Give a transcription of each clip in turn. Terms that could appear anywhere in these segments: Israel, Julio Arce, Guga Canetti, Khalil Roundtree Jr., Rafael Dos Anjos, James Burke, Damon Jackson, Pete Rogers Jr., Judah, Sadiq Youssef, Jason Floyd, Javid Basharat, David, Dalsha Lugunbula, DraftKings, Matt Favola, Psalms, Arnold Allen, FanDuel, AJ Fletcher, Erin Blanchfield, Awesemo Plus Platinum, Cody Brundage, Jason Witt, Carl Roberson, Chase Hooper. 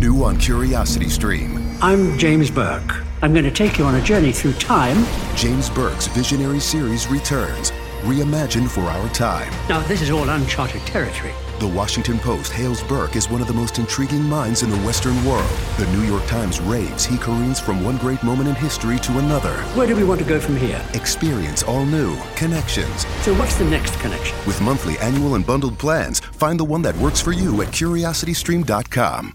New on Curiosity Stream. I'm James Burke. I'm going to take you on a journey through time. James Burke's visionary series returns, reimagined for our time. Now, this is all uncharted territory. The Washington Post hails Burke as one of the most intriguing minds in the Western world. The New York Times raves he careens from one great moment in history to another. Where do we want to go from here? Experience all new connections. So what's the next connection? With monthly, annual, and bundled plans, find the one that works for you at curiositystream.com.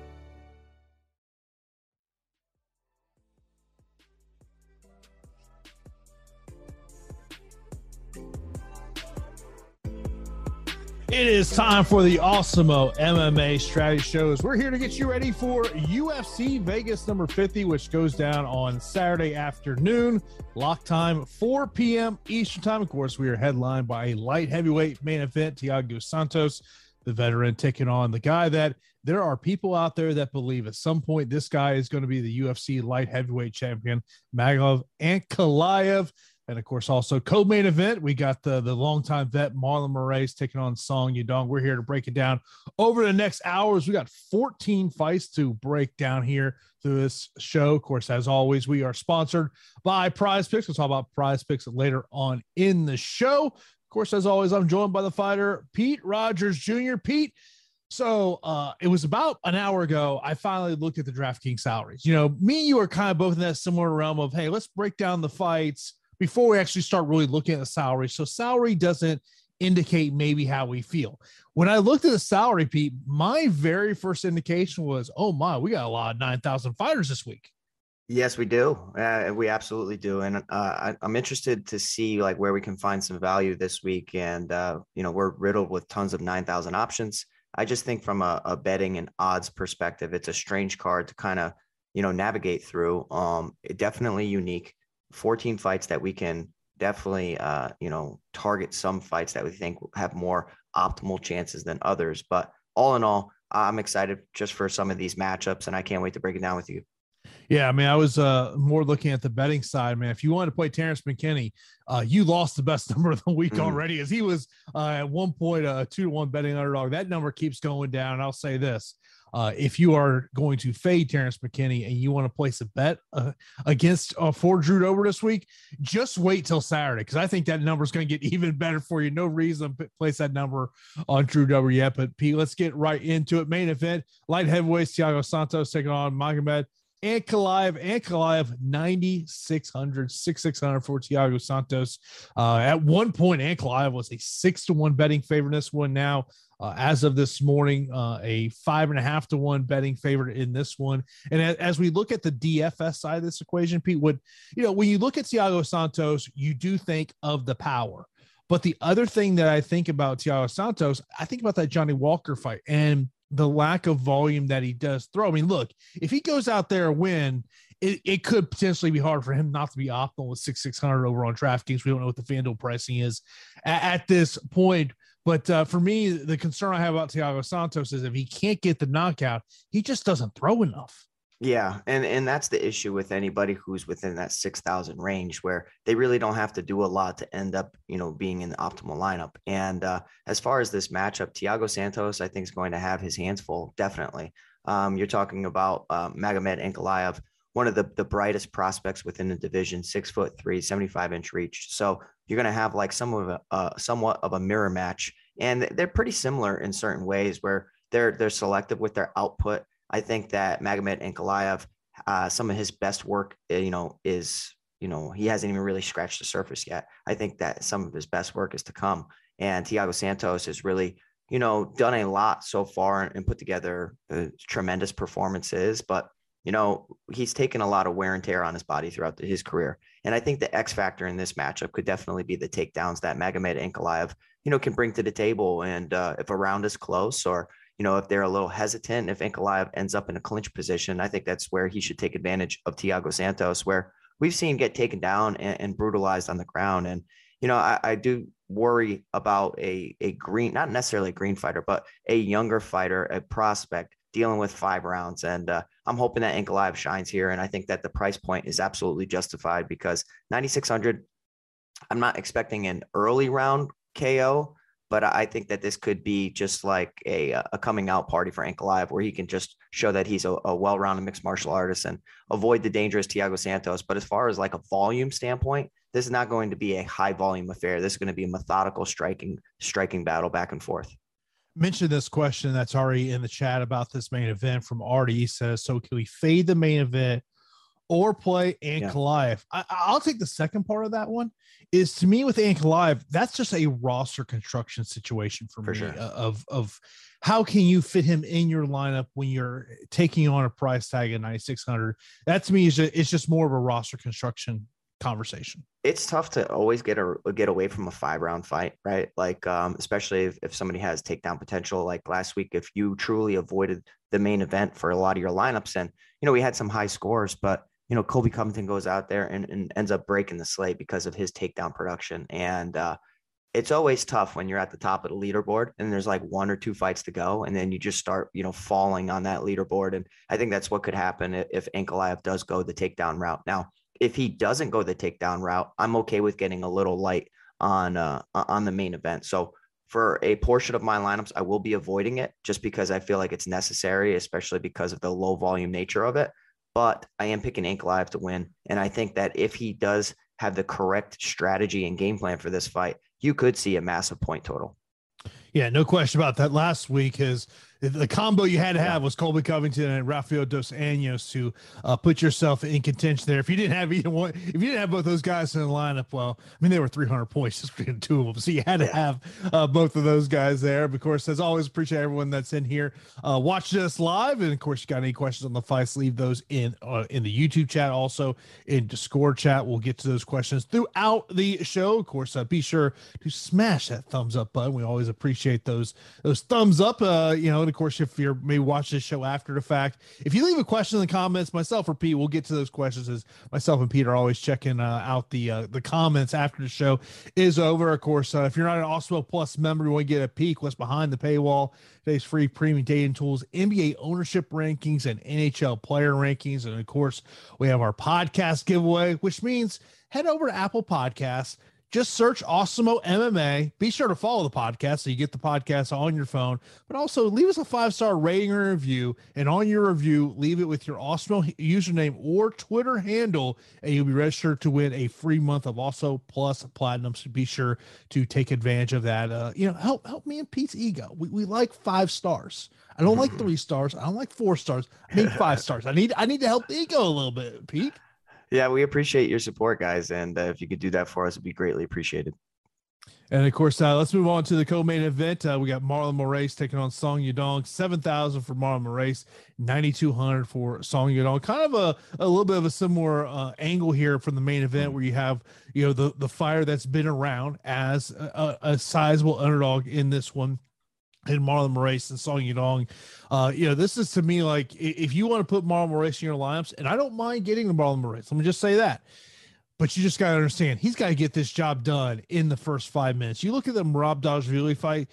It is time for the Awesemo MMA Strategy Shows. We're here to get you ready for UFC Vegas number 50, which goes down on Saturday afternoon. Lock time, 4 p.m. Eastern time. Of course, we are headlined by a light heavyweight main event, Thiago Santos, the veteran, taking on the guy that there are people out there that believe at some point this guy is going to be the UFC light heavyweight champion, Magomed Ankalaev. And, of course, also co-main event, we got the longtime vet Marlon Moraes taking on Song Yadong. We're here to break it down over the next hours. We got 14 fights to break down here through this show. Of course, as always, we are sponsored by Prize Picks. We'll talk about Prize Picks later on in the show. Of course, as always, I'm joined by the fighter Pete Rogers Jr. Pete. So it was about an hour ago, I finally looked at the DraftKings salaries. You know, me and you are kind of both in that similar realm of, hey, let's break down the fights before we actually start really looking at the salary. So salary doesn't indicate maybe how we feel. When I looked at the salary, Pete, my very first indication was, oh my, we got a lot of 9,000 fighters this week. Yes, we do. We absolutely do. And I'm interested to see like where we can find some value this week. And, you know, we're riddled with tons of 9,000 options. I just think from a betting and odds perspective, it's a strange card to kind of, you know, navigate through. Definitely unique. 14 fights that we can definitely, you know, target some fights that we think have more optimal chances than others. But all in all, I'm excited just for some of these matchups, and I can't wait to break it down with you. Yeah, I mean, I was more looking at the betting side, man. If you wanted to play Terrence McKinney, you lost the best number of the week already, as he was at one point a 2-1 betting underdog. That number keeps going down. I'll say this. If you are going to fade Terrence McKinney and you want to place a bet against for Drew Dober this week, just wait till Saturday, because I think that number is going to get even better for you. No reason to place that number on Drew Dober yet. But, Pete, let's get right into it. Main event, light heavyweights, Thiago Santos taking on Magomed Ankalaev. Ankalaev, 9,600, 6,600 for Thiago Santos. At one point, Ankalaev was a 6-1 betting favorite in this one. Now, as of this morning, a 5.5-1 betting favorite in this one. And as we look at the DFS side of this equation, Pete, when you look at Thiago Santos, you do think of the power. But the other thing that I think about Thiago Santos, I think about that Johnny Walker fight and the lack of volume that he does throw. I mean, look, if he goes out there and win, it could potentially be hard for him not to be optimal with 6,600 over on DraftKings. We don't know what the FanDuel pricing is at this point. But for me, the concern I have about Thiago Santos is if he can't get the knockout, he just doesn't throw enough. Yeah, and that's the issue with anybody who's within that 6,000 range, where they really don't have to do a lot to end up, you know, being in the optimal lineup. And as far as this matchup, Thiago Santos, I think, is going to have his hands full, definitely. You're talking about Magomed Ankalaev, one of the brightest prospects within the division, 6'3", 75-inch reach. So you're going to have like somewhat of a mirror match, and they're pretty similar in certain ways where they're selective with their output. I think that Magomed Ankalaev, some of his best work, he hasn't even really scratched the surface yet. I think that some of his best work is to come, and Thiago Santos has really, you know, done a lot so far and put together tremendous performances, but you know, he's taken a lot of wear and tear on his body throughout his career. And I think the X factor in this matchup could definitely be the takedowns that Magomed Ankalaev, you know, can bring to the table. And if a round is close or, you know, if they're a little hesitant, if Ankalaev ends up in a clinch position, I think that's where he should take advantage of Thiago Santos, where we've seen get taken down and brutalized on the ground. And, you know, I do worry about a green, not necessarily a green fighter, but a younger fighter, a prospect dealing with 5 rounds. And I'm hoping that Ankalaev shines here. And I think that the price point is absolutely justified because 9,600, I'm not expecting an early round KO, but I think that this could be just like a coming out party for Ankalaev where he can just show that he's a well-rounded mixed martial artist and avoid the dangerous Thiago Santos. But as far as like a volume standpoint, this is not going to be a high volume affair. This is going to be a methodical striking battle back and forth. Mention this question that's already in the chat about this main event from Artie. He says, so can we fade the main event or play Ankalaev? Yeah. I'll take the second part of that one. Is to me with Ankalaev, that's just a roster construction situation for me. Sure. Of how can you fit him in your lineup when you're taking on a price tag at 9,600? That to me is just more of a roster construction conversation. It's tough to always get away from a 5-round fight, right? Like especially if somebody has takedown potential. Like last week, if you truly avoided the main event for a lot of your lineups, and you know we had some high scores, but you know, Kobe Covington goes out there and ends up breaking the slate because of his takedown production. And it's always tough when you're at the top of the leaderboard and there's like 1 or 2 fights to go. And then you just start, you know, falling on that leaderboard. And I think that's what could happen if Ankalaev does go the takedown route. Now, if he doesn't go the takedown route, I'm okay with getting a little light on the main event. So for a portion of my lineups, I will be avoiding it just because I feel like it's necessary, especially because of the low volume nature of it. But I am picking Ankalaev to win. And I think that if he does have the correct strategy and game plan for this fight, you could see a massive point total. Yeah, no question about that. Last week, the combo you had to have was Colby Covington and Rafael Dos Anjos to put yourself in contention there. If you didn't have either one, if you didn't have both those guys in the lineup, well, I mean, they were 300 points just between the two of them. So you had to have both of those guys there. But of course, as always, appreciate everyone that's in here. Watch this live. And of course, you got any questions on the fights, leave those in the YouTube chat, also in Discord chat. We'll get to those questions throughout the show. Of course, be sure to smash that thumbs up button. We always appreciate those thumbs up, you know, and of course, if you're maybe watching this show after the fact, if you leave a question in the comments, myself or Pete, we'll get to those questions as myself and Pete are always checking out the comments after the show is over. Of course, if you're not an Awesemo Plus member, you want to get a peek what's behind the paywall. Today's free premium dating tools, NBA ownership rankings, and NHL player rankings. And of course, we have our podcast giveaway, which means head over to Apple Podcasts. Just search Awesemo MMA. Be sure to follow the podcast so you get the podcast on your phone, but also leave us a 5-star rating or review. And on your review, leave it with your Awesemo username or Twitter handle, and you'll be registered to win a free month of Awesemo Plus Platinum. So be sure to take advantage of that. You know, help me and Pete's ego. We like 5 stars. I don't like 3 stars. I don't like 4 stars. I need 5 stars. I need to help the ego a little bit, Pete. Yeah, we appreciate your support, guys. And if you could do that for us, it'd be greatly appreciated. And of course, let's move on to the co-main event. We got Marlon Moraes taking on Song Yadong. 7,000 for Marlon Moraes, 9,200 for Song Yadong. Kind of a little bit of a similar angle here from the main event, where you have, you know, the fire that's been around as a sizable underdog in this one. And Marlon Moraes and Song Yadong, you know, this is to me like if you want to put Marlon Moraes in your lineups, and I don't mind getting the Marlon Moraes, let me just say that. But you just got to understand, he's got to get this job done in the first 5 minutes. You look at the Rob Dodgeville fight,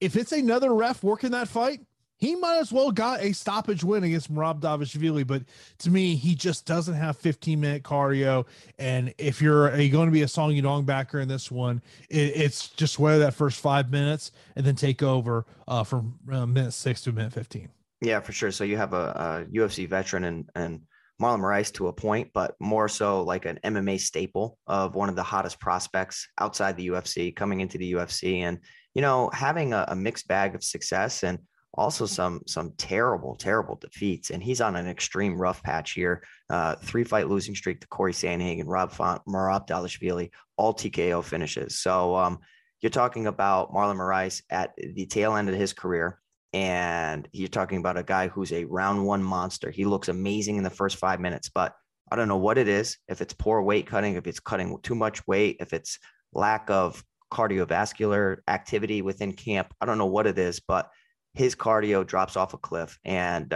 if it's another ref working that fight, he might as well got a stoppage win against Rob Dodgeville. But to me, he just doesn't have 15-minute cardio. And if you're going to be a Song Yadong backer in this one, it's just wear that first 5 minutes and then take over from minute 6 to minute 15. Yeah, for sure. So you have a UFC veteran and Marlon Moraes to a point, but more so like an MMA staple of one of the hottest prospects outside the UFC, coming into the UFC. And, you know, having a mixed bag of success and also some terrible defeats. And he's on an extreme rough patch here. 3-fight losing streak to Corey Sandhagen, Rob Font, Marab Dalashvili, all TKO finishes. So you're talking about Marlon Moraes at the tail end of his career. And you're talking about a guy who's a round 1 monster. He looks amazing in the first 5 minutes, but I don't know what it is. If it's poor weight cutting, if it's cutting too much weight, if it's lack of cardiovascular activity within camp, I don't know what it is, but his cardio drops off a cliff, and,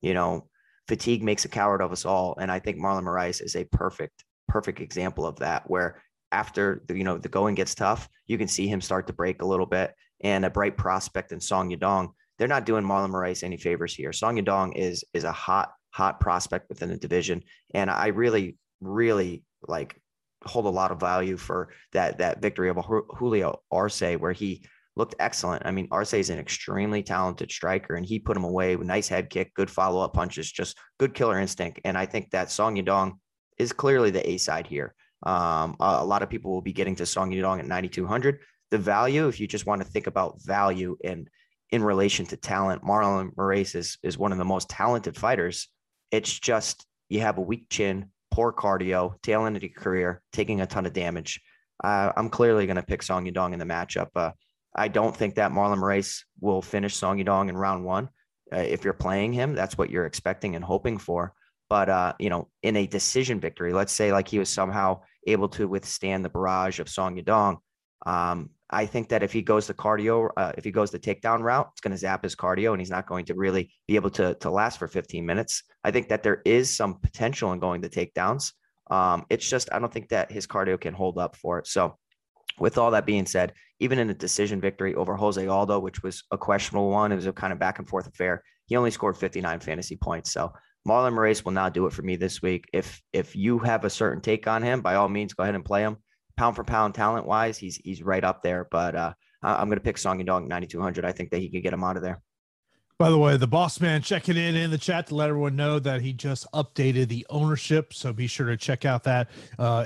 you know, fatigue makes a coward of us all. And I think Marlon Moraes is a perfect example of that, where after the, you know, the going gets tough, you can see him start to break a little bit. And a bright prospect in Song Yadong, they're not doing Marlon Moraes any favors here. Song Yadong is a hot prospect within the division. And I really like hold a lot of value for that victory of Julio Arce, where he looked excellent. I mean, Arce is an extremely talented striker, and he put him away with nice head kick, good follow-up punches, just good killer instinct. And I think that Song Yadong is clearly the A side here. A lot of people will be getting to Song Yadong at 9,200. The value, if you just want to think about value and in relation to talent, Marlon Moraes is one of the most talented fighters. It's just, you have a weak chin, poor cardio, tail end of your career, taking a ton of damage. I'm clearly going to pick Song Yadong in the matchup. I don't think that Marlon Moraes will finish Song Yadong in round one. If you're playing him, that's what you're expecting and hoping for. But, you know, in a decision victory, let's say like he was somehow able to withstand the barrage of Song Yadong. I think that if he goes the cardio, if he goes the takedown route, it's going to zap his cardio, and he's not going to really be able to last for 15 minutes. I think that there is some potential in going the takedowns. It's just, I don't think that his cardio can hold up for it. So with all that being said, even in a decision victory over Jose Aldo, which was a questionable one, it was a kind of back and forth affair. He only scored 59 fantasy points. So Marlon Moraes will not do it for me this week. If you have a certain take on him, by all means, go ahead and play him. Pound for pound, talent wise, he's right up there. But I'm going to pick Song Yadong 9,200. I think that he can get him out of there. By the way, the boss man checking in the chat to let everyone know that he just updated the ownership. So be sure to check out that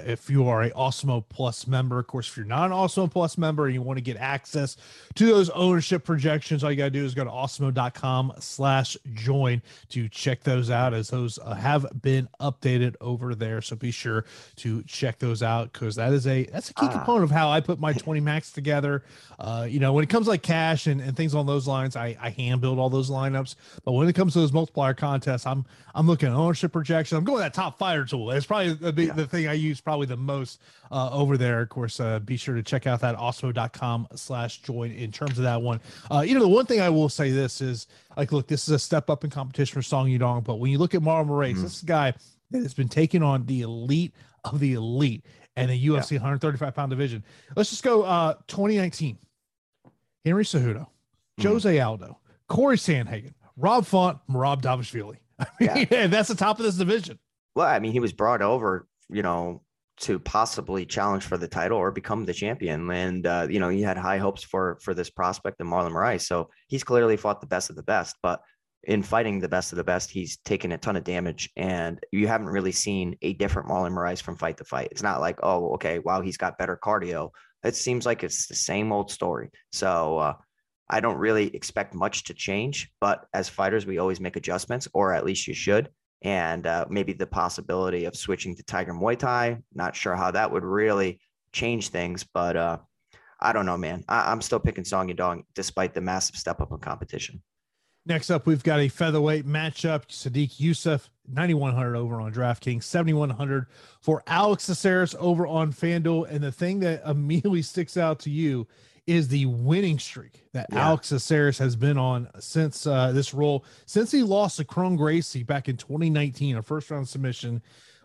if you are a Awesemo Plus member. Of course, if you're not an Awesemo Plus member and you want to get access to those ownership projections, all you got to do is go to awesemo.com/join to check those out, as those have been updated over there. So be sure to check those out, because that's a key component of how I put my 20 max together. You know, when it comes like cash and things on those lines, I hand build all those lineups. But when it comes to those multiplier contests, I'm looking at ownership projection. I'm going with that top fighter tool. It's probably the thing I use probably the most over there. Of course, be sure to check out that awesemo.com/join in terms of that one. You know, the one thing I will say this is, like, look, this is a step up in competition for Song Yadong, but when you look at Marlon Moraes, this is a guy that has been taking on the elite of the elite and a UFC 135 pound division. Let's just go 2019. Henry Cejudo, Jose Aldo, Corey Sandhagen, Rob Font, Merab Davishvili. I mean, that's the top of this division. Well, I mean, he was brought over, you know, to possibly challenge for the title or become the champion. And, you know, he had high hopes for this prospect and Marlon Moraes. So he's clearly fought the best of the best. But in fighting the best of the best, he's taken a ton of damage. And you haven't really seen a different Marlon Moraes from fight to fight. It's not like, oh, okay, wow, he's got better cardio. It seems like it's the same old story. So, I don't really expect much to change, but as fighters, we always make adjustments, or at least you should. And maybe the possibility of switching to Tiger Muay Thai, not sure how that would really change things, but I don't know, man. I'm still picking Song Yadong despite the massive step up in competition. Next up, we've got a featherweight matchup. Sadiq Youssef, 9,100 over on DraftKings, 7,100 for Alex Caceres over on FanDuel. And the thing that immediately sticks out to you is the winning streak that Alex Caceres has been on since this role. Since he lost to Kron Gracie back in 2019, a first-round submission,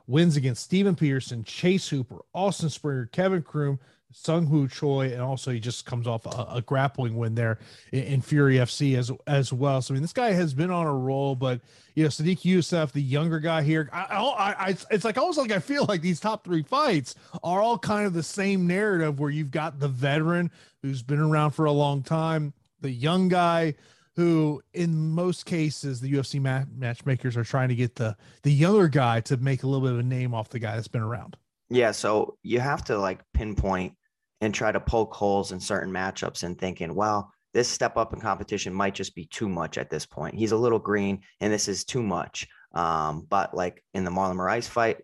wins against Steven Peterson, Chase Hooper, Austin Springer, Kevin Kroom, Sung-Woo Choi, and also he just comes off a grappling win there in Fury FC as well. So, I mean, this guy has been on a roll, but, you know, Sadiq Youssef, the younger guy here, it's like almost like I feel like these top three fights are all kind of the same narrative, where you've got the veteran who's been around for a long time, the young guy who in most cases the UFC matchmakers are trying to get the younger guy to make a little bit of a name off the guy that's been around. Yeah, so you have to like pinpoint and try to poke holes in certain matchups and thinking, well, this step up in competition might just be too much at this point. He's a little green and this is too much. But like in the Marlon Moraes fight,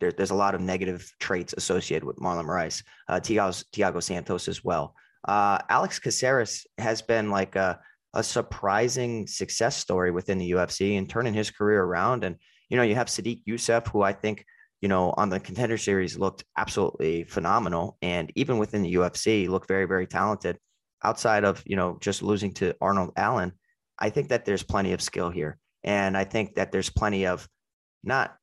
there's a lot of negative traits associated with Marlon Moraes, Thiago Santos as well. Alex Caceres has been like a surprising success story within the UFC and turning his career around. And, you know, you have Sadiq Youssef, who I think, you know, on the Contender Series looked absolutely phenomenal. And even within the UFC looked very, very talented outside of, you know, just losing to Arnold Allen. I think that there's plenty of skill here. And I think that there's plenty of not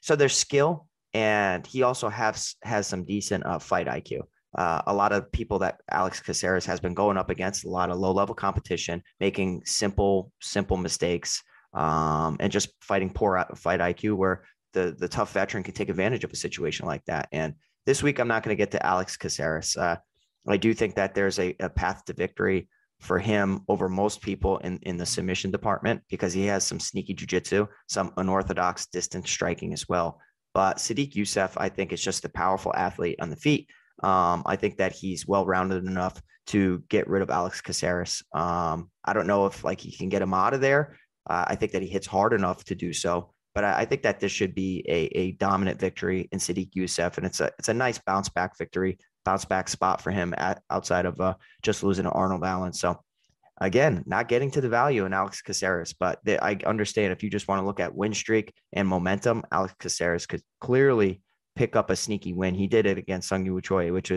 so there's skill, and he also has some decent fight IQ. A lot of people that Alex Caceres has been going up against, a lot of low-level competition, making simple mistakes, and just fighting poor fight IQ, where the tough veteran can take advantage of a situation like that. And this week, I'm not going to get to Alex Caceres. I do think that there's a path to victory for him over most people in the submission department, because he has some sneaky jiu-jitsu, some unorthodox distance striking as well. But Sadiq Youssef, I think, is just a powerful athlete on the feet. I think that he's well-rounded enough to get rid of Alex Caceres. I don't know if he can get him out of there. I think that he hits hard enough to do so, but I think that this should be a dominant victory in Sadiq Youssef. And it's a nice bounce back victory, bounce back spot for him outside of just losing to Arnold Allen. So again, not getting to the value in Alex Caceres, but I understand if you just want to look at win streak and momentum, Alex Caceres could clearly pick up a sneaky win. He did it against Sung Yu Choi, which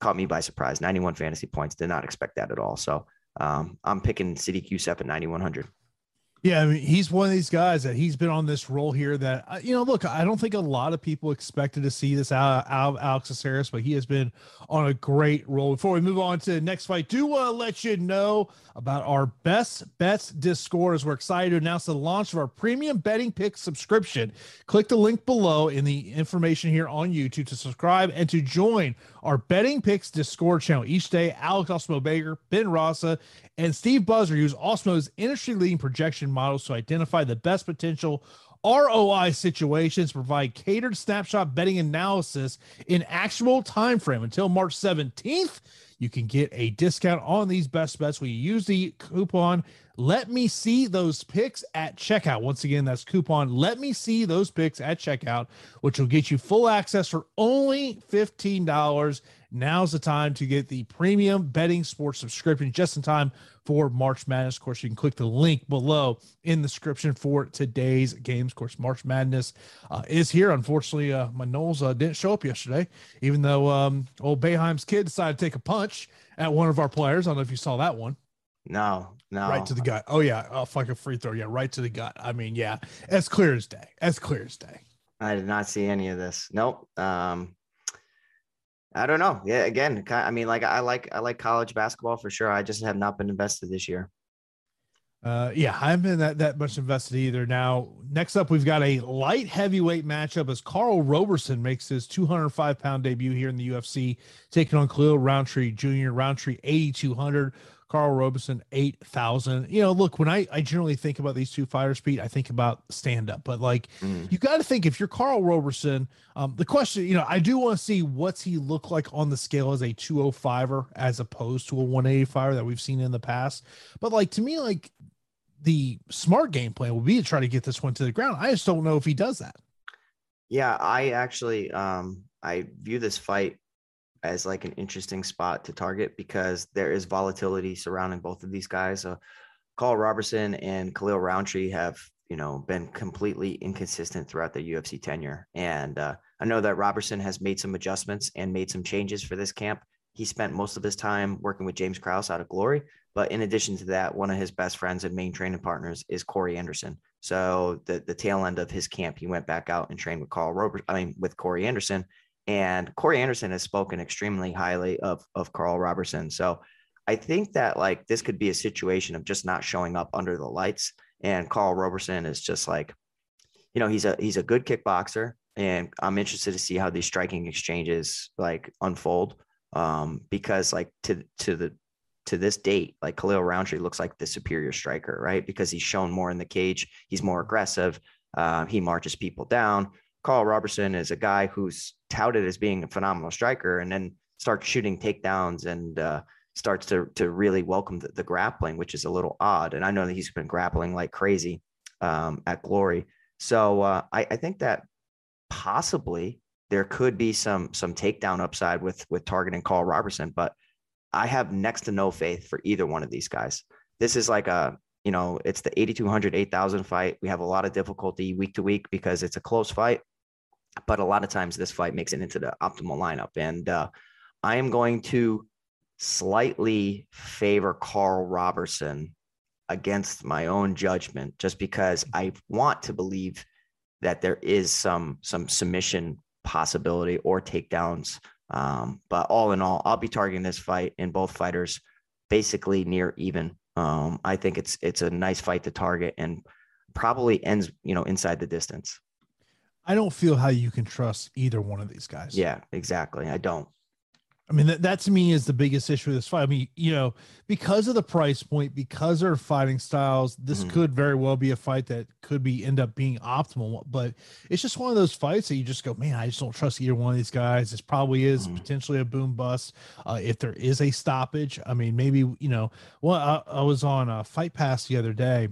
caught me by surprise. 91 fantasy points. Did not expect that at all. So I'm picking Sadiq Youssef at 9,100. Yeah, I mean, he's one of these guys that he's been on this roll here that, look, I don't think a lot of people expected to see this out of Alex Caceres, but he has been on a great roll. Before we move on to the next fight, do want to let you know about our best bets Discord. We're excited to announce the launch of our premium betting pick subscription. Click the link below in the information here on YouTube to subscribe and to join our betting picks Discord channel. Each day, Alex Awesemo Baker, Ben Rossa, and Steve Buzzer use Awesimo's industry-leading projection models to identify the best potential ROI situations, provide catered snapshot betting analysis in actual time frame. Until March 17th, you can get a discount on these best bets when you use the coupon Let Me See Those Picks at checkout. Once again, that's coupon Let Me See Those Picks at checkout, which will get you full access for only $15. Now's the time to get the premium betting sports subscription just in time for March Madness. Of course, you can click the link below in the description for today's games. Of course, March Madness is here. Unfortunately, my Knowles didn't show up yesterday, even though old Boeheim's kid decided to take a punch at one of our players. I don't know if you saw that one. No. Right to the gut. Oh, yeah. Oh, fucking free throw. Yeah, right to the gut. I mean, yeah, as clear as day. I did not see any of this. Nope. I don't know. Yeah, again, I mean, I like college basketball for sure. I just have not been invested this year. Yeah, I haven't been that much invested either. Now, next up, we've got a light heavyweight matchup as Carl Roberson makes his 205-pound debut here in the UFC, taking on Khalil Roundtree Jr. Roundtree 8,200. Carl Roberson, 8,000. Look, when I generally think about these two fighters, Pete, I think about stand-up. But, you got to think, if you're Carl Roberson, the question, I do want to see what's he look like on the scale as a 205-er as opposed to a 185-er that we've seen in the past. But, to me, the smart game plan will be to try to get this one to the ground. I just don't know if he does that. Yeah, I actually I view this fight as an interesting spot to target because there is volatility surrounding both of these guys. Carl Roberson and Khalil Roundtree have, been completely inconsistent throughout their UFC tenure. And I know that Roberson has made some adjustments and made some changes for this camp. He spent most of his time working with James Krause out of Glory. But in addition to that, one of his best friends and main training partners is Corey Anderson. So the tail end of his camp, he went back out and trained with with Corey Anderson. And Corey Anderson has spoken extremely highly of Carl Roberson. So I think that this could be a situation of just not showing up under the lights. And Carl Roberson is just he's a good kickboxer, and I'm interested to see how these striking exchanges unfold. Because to this date, Khalil Roundtree looks like the superior striker, right? Because he's shown more in the cage. He's more aggressive. He marches people down. Carl Roberson is a guy who's touted as being a phenomenal striker and then starts shooting takedowns and starts to really welcome the grappling, which is a little odd. And I know that he's been grappling like crazy at Glory. So I think that possibly there could be some takedown upside with targeting Carl Roberson, but I have next to no faith for either one of these guys. This is it's the 8,200, 8,000 fight. We have a lot of difficulty week to week because it's a close fight. But a lot of times this fight makes it into the optimal lineup. And I am going to slightly favor Carl Roberson against my own judgment, just because I want to believe that there is some submission possibility or takedowns. But all in all, I'll be targeting this fight in both fighters basically near even. I think it's a nice fight to target and probably ends, you know, inside the distance. I don't feel how you can trust either one of these guys. Yeah, exactly. I don't. I mean, that to me is the biggest issue with this fight. I mean, you know, because of the price point, because their fighting styles, this could very well be a fight that could be end up being optimal. But it's just one of those fights that you just go, man, I just don't trust either one of these guys. This probably is potentially a boom bust. If there is a stoppage, I mean, maybe, you know, well, I was on a Fight Pass the other day,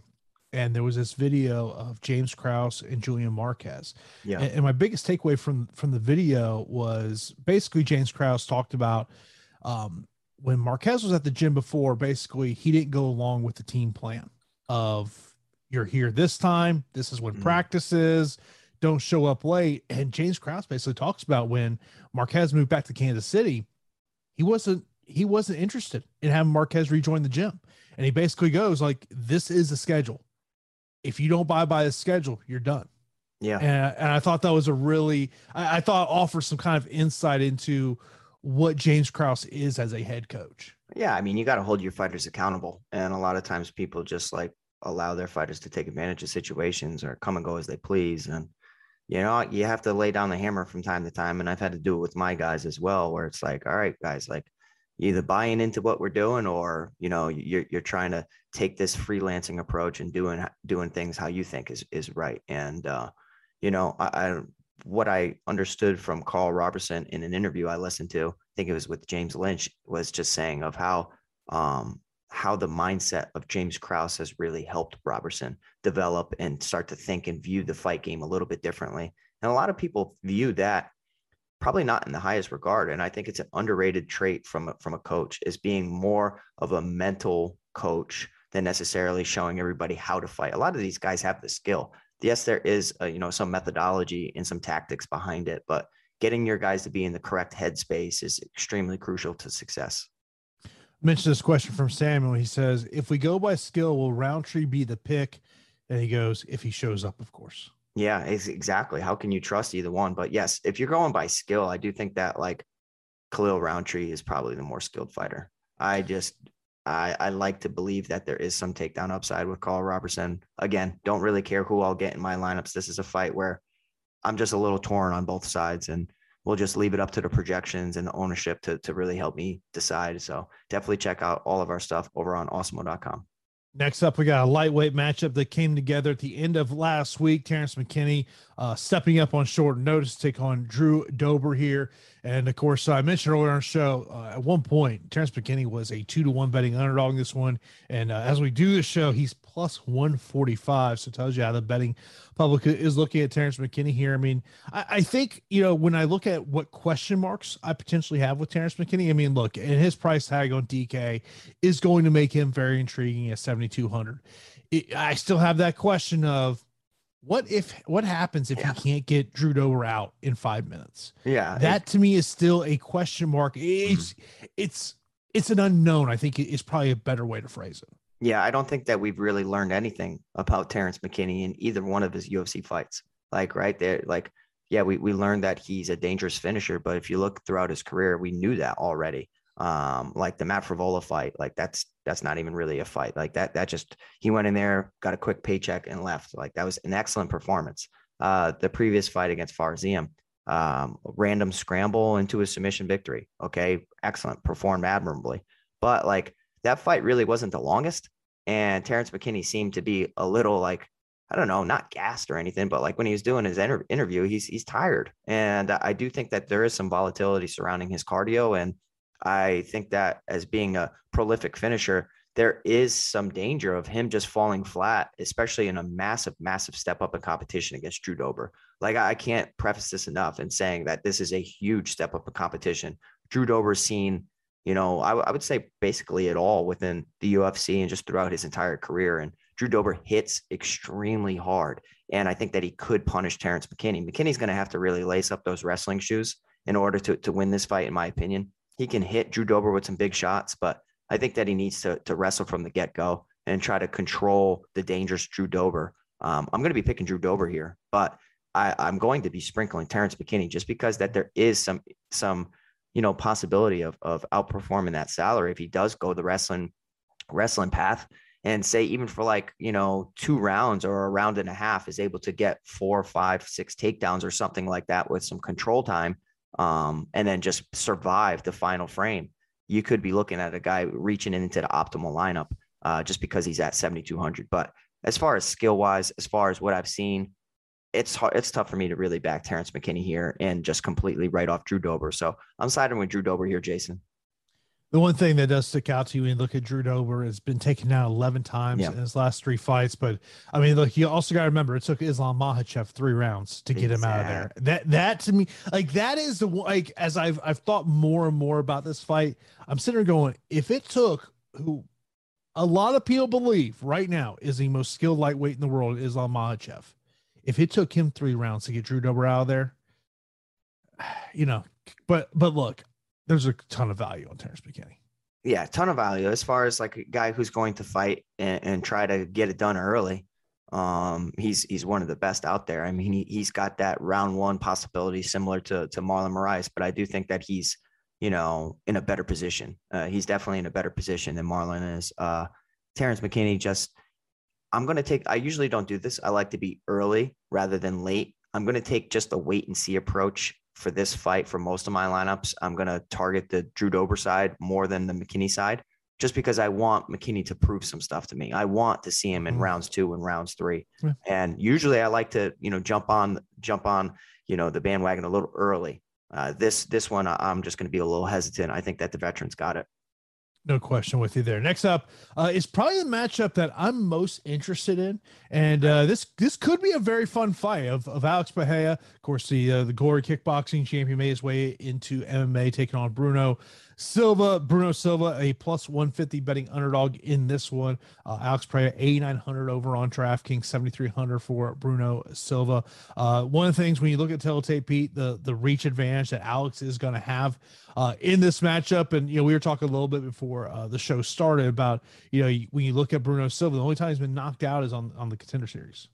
and there was this video of James Krause and Julian Marquez. Yeah. And my biggest takeaway from the video was basically James Krause talked about when Marquez was at the gym before, basically he didn't go along with the team plan of you're here this time. This is when practice is. Don't show up late. And James Krause basically talks about when Marquez moved back to Kansas City, he wasn't interested in having Marquez rejoin the gym. And he basically goes like, this is the schedule. If you don't buy by the schedule, you're done. Yeah. And I thought that was a really, I thought offers some kind of insight into what James Krause is as a head coach. Yeah. I mean, you got to hold your fighters accountable. And a lot of times people just like allow their fighters to take advantage of situations or come and go as they please. And, you know, you have to lay down the hammer from time to time. And I've had to do it with my guys as well, where it's like, all right, guys, like, you're either buying into what we're doing or, you know, you're trying to take this freelancing approach and doing things how you think is right. And, you know, what I understood from Carl Roberson in an interview I listened to, I think it was with James Lynch, was just saying of how the mindset of James Krause has really helped Roberson develop and start to think and view the fight game a little bit differently. And a lot of people view that probably not in the highest regard. And I think it's an underrated trait from a coach, is being more of a mental coach than necessarily showing everybody how to fight. A lot of these guys have the skill. Yes, there is you know, some methodology and some tactics behind it, but getting your guys to be in the correct headspace is extremely crucial to success. I mentioned this question from Samuel. He says, if we go by skill, will Roundtree be the pick? And he goes, if he shows up, of course. Yeah, exactly. How can you trust either one? But yes, if you're going by skill, I do think that like Khalil Roundtree is probably the more skilled fighter. I like to believe that there is some takedown upside with Carl Roberson. Again, don't really care who I'll get in my lineups. This is a fight where I'm just a little torn on both sides, and we'll just leave it up to the projections and the ownership to really help me decide. So definitely check out all of our stuff over on awesemo.com. Next up, we got a lightweight matchup that came together at the end of last week. Terrence McKinney stepping up on short notice to take on Drew Dober here. And, of course, I mentioned earlier on the show, at one point, Terrence McKinney was a 2-to-1 betting underdog in this one. And as we do this show, he's plus 145. So it tells you how the betting public is looking at Terrence McKinney here. I mean, I think, you know, when I look at what question marks I potentially have with Terrence McKinney, I mean, look, and his price tag on DK is going to make him very intriguing at 7,200. I still have that question of what happens if he can't get Drew Dober out in 5 minutes? Yeah. That to me is still a question mark. It's an unknown. I think it's probably a better way to phrase it. Yeah. I don't think that we've really learned anything about Terrence McKinney in either one of his UFC fights. Like right there, like, yeah, we learned that he's a dangerous finisher, but if you look throughout his career, we knew that already. Like the Matt Favola fight, like that's not even really a fight like that just, he went in there, got a quick paycheck and left. Like that was an excellent performance. The previous fight against Farziem, random scramble into a submission victory. Okay. Excellent. Performed admirably, but like that fight really wasn't the longest. And Terrence McKinney seemed to be a little like, I don't know, not gassed or anything, but like when he was doing his interview, he's tired. And I do think that there is some volatility surrounding his cardio, and I think that as being a prolific finisher, there is some danger of him just falling flat, especially in a massive, massive step up in competition against Drew Dober. Like I can't preface this enough in saying that this is a huge step up in competition. Drew Dober's seen, you know, I would say basically it all within the UFC and just throughout his entire career. And Drew Dober hits extremely hard. And I think that he could punish Terrence McKinney. McKinney's going to have to really lace up those wrestling shoes in order to win this fight, in my opinion. He can hit Drew Dober with some big shots, but I think that he needs to wrestle from the get-go and try to control the dangerous Drew Dober. I'm going to be picking Drew Dober here, but I'm going to be sprinkling Terrence McKinney just because that there is some possibility of outperforming that salary if he does go the wrestling path, and say even for like, 2 rounds or a round and a half is able to get 4, 5, 6 takedowns or something like that with some control time, and then just survive the final frame. You could be looking at a guy reaching into the optimal lineup just because he's at 7,200. But as far as skill wise, as far as what I've seen, it's hard. It's tough for me to really back Terrence McKinney here and just completely write off Drew Dober. So I'm siding with Drew Dober here, Jason. The one thing that does stick out to you when you look at Drew Dober has been taken down 11 times in his last 3 fights. But I mean, look, you also got to remember it took Islam Makhachev 3 rounds to get him out of there. That to me, like, that is the one, like, as I've thought more and more about this fight, I'm sitting there going, if it took who a lot of people believe right now is the most skilled lightweight in the world, Islam Makhachev. If it took him 3 rounds to get Drew Dober out of there, but look, there's a ton of value on Terrence McKinney. Yeah, ton of value as far as like a guy who's going to fight and try to get it done early. He's one of the best out there. I mean, he's got that round one possibility similar to Marlon Moraes, but I do think that he's, in a better position. He's definitely in a better position than Marlon is. Terrence McKinney just, I usually don't do this. I like to be early rather than late. I'm going to take just a wait and see approach for this fight. For most of my lineups, I'm going to target the Drew Dober side more than the McKinney side, just because I want McKinney to prove some stuff to me. I want to see him in rounds 2 and rounds 3. Yeah. And usually I like to, jump on, the bandwagon a little early. This one, I'm just going to be a little hesitant. I think that the veterans got it. No question with you there. Next up is probably the matchup that I'm most interested in. And this could be a very fun fight of Alex Pereira. Of course, the Glory kickboxing champion made his way into MMA, taking on Bruno Silva. Bruno Silva, a plus 150 betting underdog in this one. Alex Pereira, 8,900 over on DraftKings, 7,300 for Bruno Silva. One of the things when you look at Telltale, Pete, the reach advantage that Alex is going to have in this matchup. And, we were talking a little bit before the show started about, when you look at Bruno Silva, the only time he's been knocked out is on the Contender Series.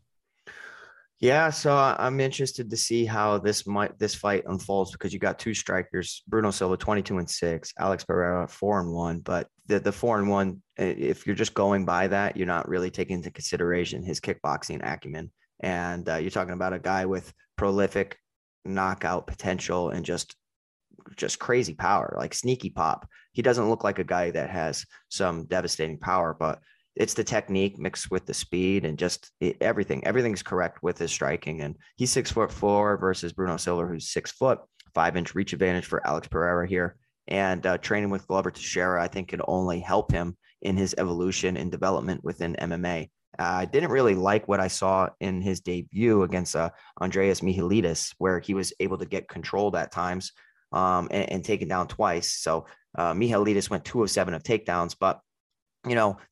Yeah. So I'm interested to see how this fight unfolds, because you got 2 strikers, Bruno Silva, 22-6, Alex Pereira, 4-1, but the 4-1, if you're just going by that, you're not really taking into consideration his kickboxing acumen. And you're talking about a guy with prolific knockout potential and just crazy power, like sneaky pop. He doesn't look like a guy that has some devastating power, but it's the technique mixed with the speed and just everything. Everything's correct with his striking. And he's 6'4" versus Bruno Silva, who's 6', 5-inch reach advantage for Alex Pereira here. And training with Glover Teixeira, I think, could only help him in his evolution and development within MMA. I didn't really like what I saw in his debut against Andreas Mihalides, where he was able to get controlled at times. And taken down twice. So Mihalides went 2 of 7 of takedowns, but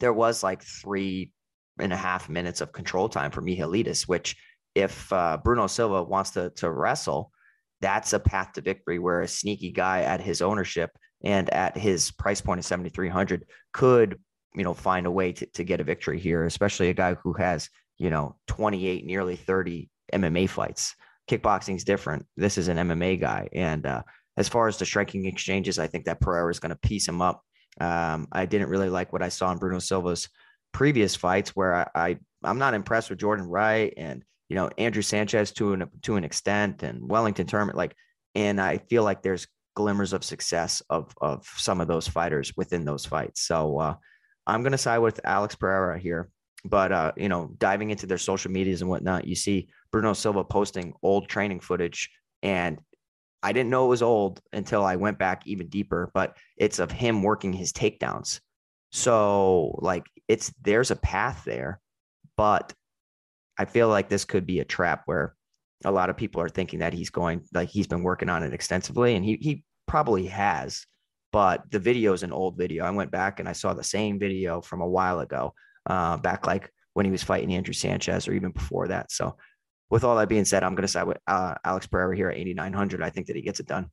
there was like 3.5 minutes of control time for Mihalides, which if Bruno Silva wants to wrestle, that's a path to victory, where a sneaky guy at his ownership and at his price point of 7,300 could, find a way to get a victory here, especially a guy who has, 28, nearly 30 MMA fights. Kickboxing is different. This is an MMA guy. And, as far as the striking exchanges, I think that Pereira is going to piece him up. I didn't really like what I saw in Bruno Silva's previous fights, where I'm not impressed with Jordan Wright and, Andrew Sanchez to an extent, and Wellington Turman. And I feel like there's glimmers of success of some of those fighters within those fights. So I'm going to side with Alex Pereira here. But, diving into their social medias and whatnot, you see Bruno Silva posting old training footage, and I didn't know it was old until I went back even deeper, but it's of him working his takedowns. So there's a path there, but I feel like this could be a trap where a lot of people are thinking that he's been working on it extensively, and he probably has, but the video is an old video. I went back and I saw the same video from a while ago, back when he was fighting Andrew Sanchez, or even before that. So with all that being said, I'm going to side with Alex Pereira here at 8,900. I think that he gets it done.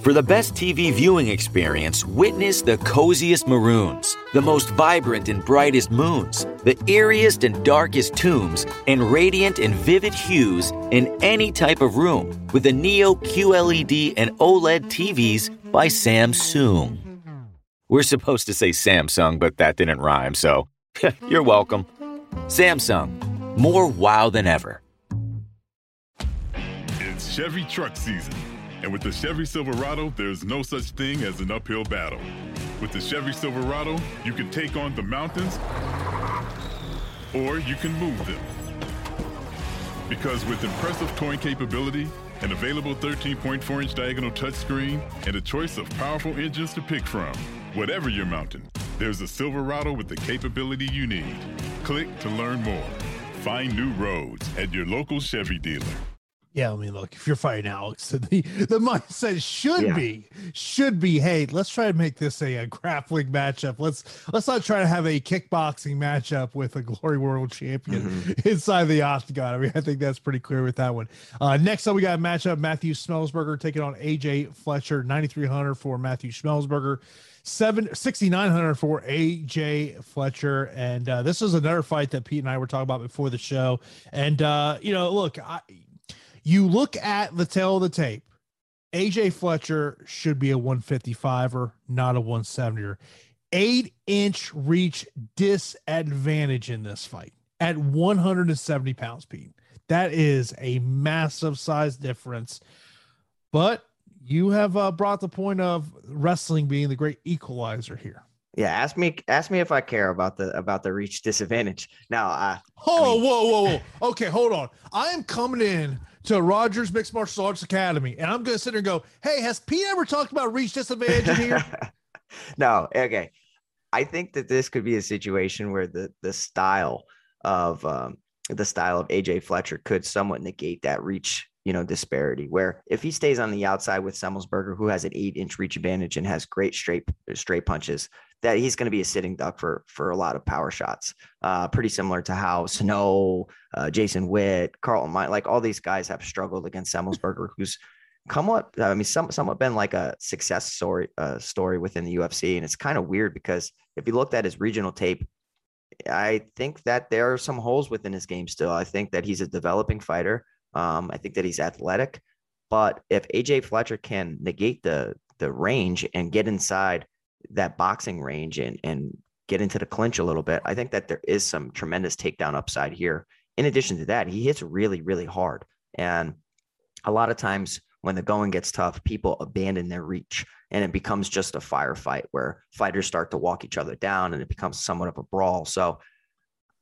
For the best TV viewing experience, witness the coziest maroons, the most vibrant and brightest moons, the eeriest and darkest tombs, and radiant and vivid hues in any type of room with the Neo QLED and OLED TVs by Samsung. We're supposed to say Samsung, but that didn't rhyme, so you're welcome. Samsung, more wow than ever. It's Chevy truck season. And with the Chevy Silverado, there's no such thing as an uphill battle. With the Chevy Silverado, you can take on the mountains, or you can move them. Because with impressive towing capability, an available 13.4-inch diagonal touchscreen, and a choice of powerful engines to pick from, whatever your mountain, there's a Silverado with the capability you need. Click to learn more. Find new roads at your local Chevy dealer. Yeah, I mean, look, if you're fighting Alex, the mindset should be, hey, let's try to make this a grappling matchup. Let's not try to have a kickboxing matchup with a Glory World Champion inside the octagon. I mean, I think that's pretty clear with that one. Next up, we got a matchup, Matheus Semelsberger taking on AJ Fletcher, 9,300 for Matheus Semelsberger. 6,900 for AJ Fletcher. And this is another fight that Pete and I were talking about before the show. And, you know, look, you look at the tail of the tape, AJ Fletcher should be a 155er, not a 170er. 8-inch reach disadvantage in this fight at 170 pounds, Pete. That is a massive size difference. But you have brought the point of wrestling being the great equalizer here. Yeah, ask me if I care about the reach disadvantage. Now, whoa. Okay, hold on. I am coming in to Rogers Mixed Martial Arts Academy, and I'm going to sit there and go, hey, has Pete ever talked about reach disadvantage in here? No, okay. I think that this could be a situation where the style of AJ Fletcher could somewhat negate that reach, you know, disparity, where if he stays on the outside with Semelsberger, who has an 8-inch reach advantage and has great straight punches, that he's going to be a sitting duck for a lot of power shots. Pretty similar to how Snow, Jason Witt, Carlton Mine, like all these guys have struggled against Semelsberger, who's somewhat been like a success story within the UFC. And it's kind of weird because if you looked at his regional tape, I think that there are some holes within his game still. I think that he's a developing fighter. I think that he's athletic, but if AJ Fletcher can negate the range and get inside that boxing range and get into the clinch a little bit, I think that there is some tremendous takedown upside here. In addition to that, he hits really, really hard. And a lot of times when the going gets tough, people abandon their reach and it becomes just a firefight where fighters start to walk each other down and it becomes somewhat of a brawl. So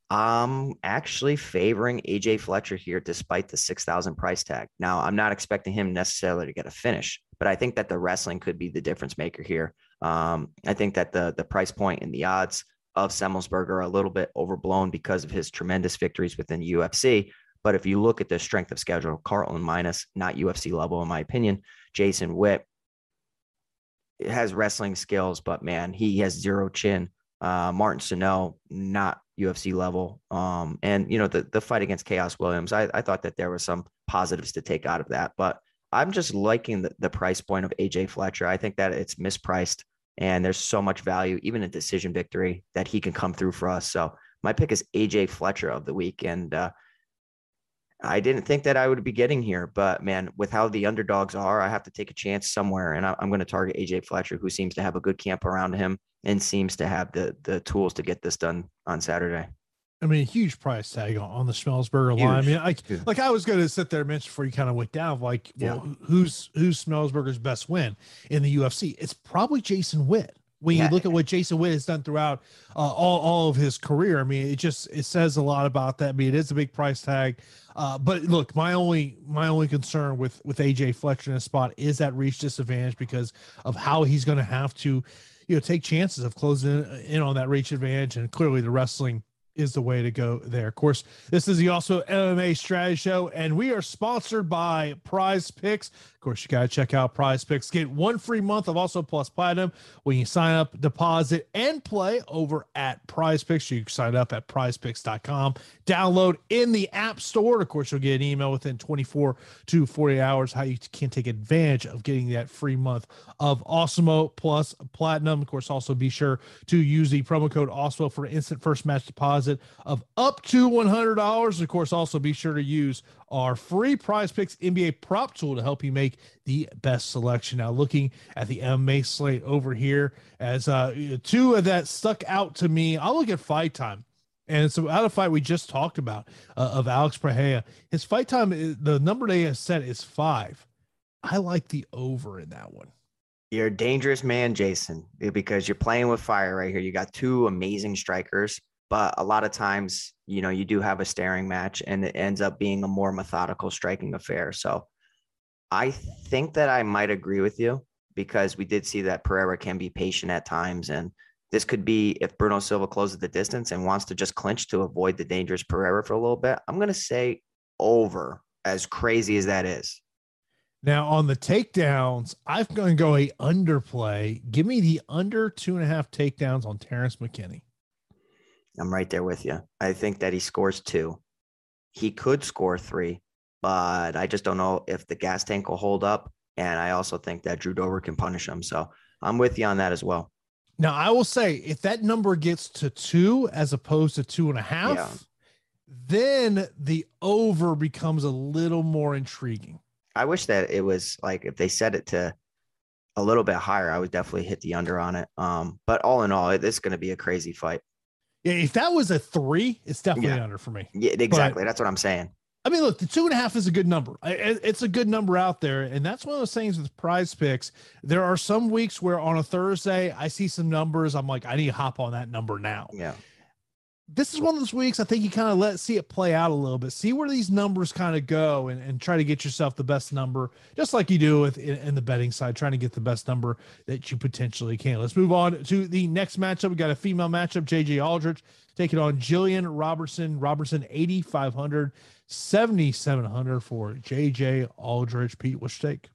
I'm actually favoring AJ Fletcher here, despite the $6,000 price tag. Now, I'm not expecting him necessarily to get a finish, but I think that the wrestling could be the difference maker here. I think that the price point and the odds of Semelsberger are a little bit overblown because of his tremendous victories within UFC. But if you look at the strength of schedule, Carlton Minus, not UFC level, in my opinion, Jason Witt has wrestling skills, but man, he has zero chin. Martin Sano, not UFC level. And you know, the fight against Chaos Williams, I thought that there were some positives to take out of that, but I'm just liking the price point of AJ Fletcher. I think that it's mispriced and there's so much value, even a decision victory, that he can come through for us. So my pick is AJ Fletcher of the week. And I didn't think that I would be getting here, but man, with how the underdogs are, I have to take a chance somewhere. And I'm going to target AJ Fletcher, who seems to have a good camp around him and seems to have the tools to get this done on Saturday. I mean, a huge price tag on the Semelsberger line. I mean, like I was going to sit there and mention before you kind of went down, like, well, who's Smellsberger's best win in the UFC? It's probably Jason Witt. When you look at what Jason Witt has done throughout all of his career, I mean, it says a lot about that. I mean, it is a big price tag. But look, my only concern with AJ Fletcher in this spot is that reach disadvantage because of how he's going to have to, you know, take chances of closing in on that reach advantage. And clearly the wrestling is the way to go there. Of course, this is the Also MMA Strategy Show, and we are sponsored by Prize Picks. Of course, you got to check out Prize Picks. Get one free month of Also Plus Platinum when you sign up, deposit, and play over at Prize Picks. You can sign up at prizepicks.com. Download in the App Store. Of course, you'll get an email within 24 to 48 hours how you can take advantage of getting that free month of Awesemo Plus Platinum. Of course, also be sure to use the promo code AWESEMO for instant first match deposit of up to $100. Of course, also be sure to use our free Prize Picks NBA prop tool to help you make the best selection. Now, looking at the MMA slate over here, as two of that stuck out to me, I'll look at Fight Time. And so out of fight we just talked about of Alex Pereira, his Fight Time, the number they have set is 5. I like the over in that one. You're a dangerous man, Jason, because you're playing with fire right here. You got two amazing strikers, but a lot of times, you know, you do have a staring match and it ends up being a more methodical striking affair. So I think that I might agree with you because we did see that Pereira can be patient at times. And this could be if Bruno Silva closes the distance and wants to just clinch to avoid the dangerous Pereira for a little bit. I'm going to say over, as crazy as that is. Now on the takedowns, I'm going to go a underplay. Give me the under 2.5 takedowns on Terrence McKinney. I'm right there with you. I think that he scores 2. He could score 3, but I just don't know if the gas tank will hold up. And I also think that Drew Dober can punish him. So I'm with you on that as well. Now, I will say if that number gets to 2 as opposed to 2.5, then the over becomes a little more intriguing. I wish that it was like if they set it to a little bit higher, I would definitely hit the under on it. But all in all, it's going to be a crazy fight. If that was a 3, it's definitely under for me. Yeah, exactly. But that's what I'm saying. I mean, look, the 2.5 is a good number. It's a good number out there. And that's one of those things with Prize Picks. There are some weeks where on a Thursday, I see some numbers. I'm like, I need to hop on that number now. Yeah. This is one of those weeks. I think you kind of see it play out a little bit, see where these numbers kind of go and try to get yourself the best number, just like you do with in the betting side, trying to get the best number that you potentially can. Let's move on to the next matchup. We got a female matchup, JJ Aldrich taking on Jillian Robertson. Robertson 8,500. 7,700 for JJ Aldrich. Pete, what's your take?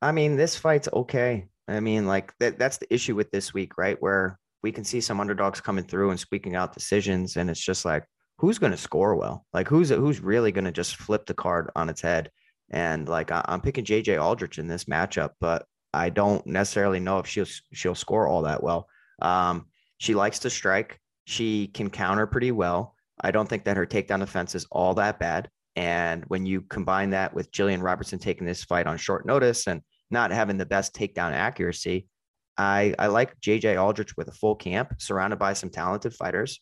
I mean, this fight's okay. I mean, like that's the issue with this week, right? Where we can see some underdogs coming through and squeaking out decisions. And it's just like, who's going to score well? Like who's really going to just flip the card on its head? And like, I'm picking JJ Aldrich in this matchup, but I don't necessarily know if she'll score all that well. She likes to strike. She can counter pretty well. I don't think that her takedown defense is all that bad. And when you combine that with Jillian Robertson taking this fight on short notice and not having the best takedown accuracy, I like JJ Aldrich with a full camp surrounded by some talented fighters.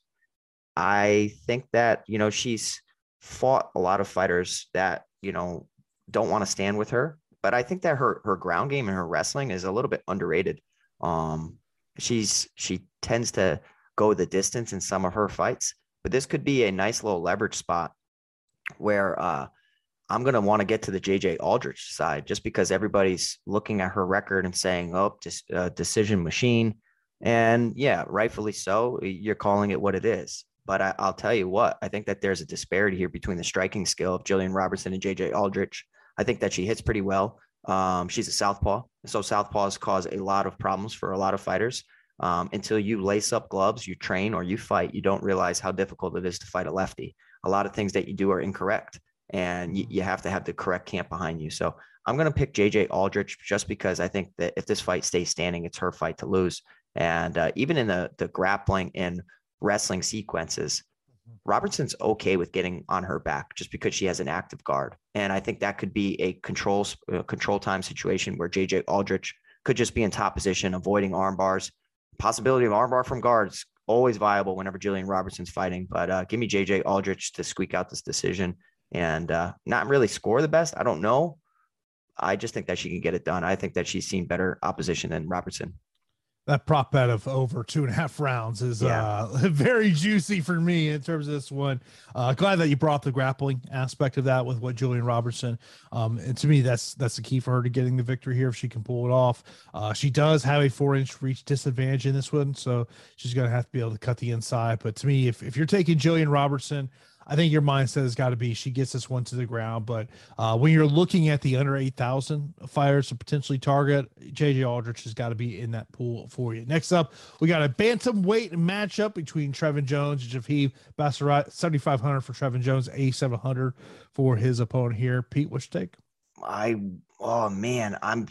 I think that, you know, she's fought a lot of fighters that, you know, don't want to stand with her, but I think that her ground game and her wrestling is a little bit underrated. She tends to go the distance in some of her fights. But this could be a nice little leverage spot where I'm going to want to get to the JJ Aldrich side just because everybody's looking at her record and saying, oh, just a decision machine. And yeah, rightfully so. You're calling it what it is. But I'll tell you what, I think that there's a disparity here between the striking skill of Jillian Robertson and JJ Aldrich. I think that she hits pretty well. She's a southpaw. So southpaws cause a lot of problems for a lot of fighters. Until you lace up gloves, you train, or you fight, you don't realize how difficult it is to fight a lefty. A lot of things that you do are incorrect, and you have to have the correct camp behind you. So I'm going to pick JJ Aldrich just because I think that if this fight stays standing, it's her fight to lose. And even in the grappling and wrestling sequences, Robertson's okay with getting on her back just because she has an active guard. And I think that could be a control time situation where JJ Aldrich could just be in top position, avoiding arm bars. Possibility of armbar from guards always viable whenever Jillian Robertson's fighting, but give me JJ Aldrich to squeak out this decision and not really score the best. I don't know. I just think that she can get it done. I think that she's seen better opposition than Robertson. that prop bet of over 2.5 rounds is very juicy for me in terms of this one. Glad that you brought the grappling aspect of that with what Jillian Robertson. And to me, that's the key for her to getting the victory here if she can pull it off. She does have a 4-inch reach disadvantage in this one, so she's going to have to be able to cut the inside. But to me, if you're taking Jillian Robertson, I think your mindset has got to be she gets this one to the ground. But when you're looking at the under 8,000 fighters to potentially target, JJ Aldrich has got to be in that pool for you. Next up, we got a bantamweight matchup between Trevin Jones and Javid Basharat. 7,500 for Trevin Jones, 8,700 for his opponent here. Pete, what's your take? I'm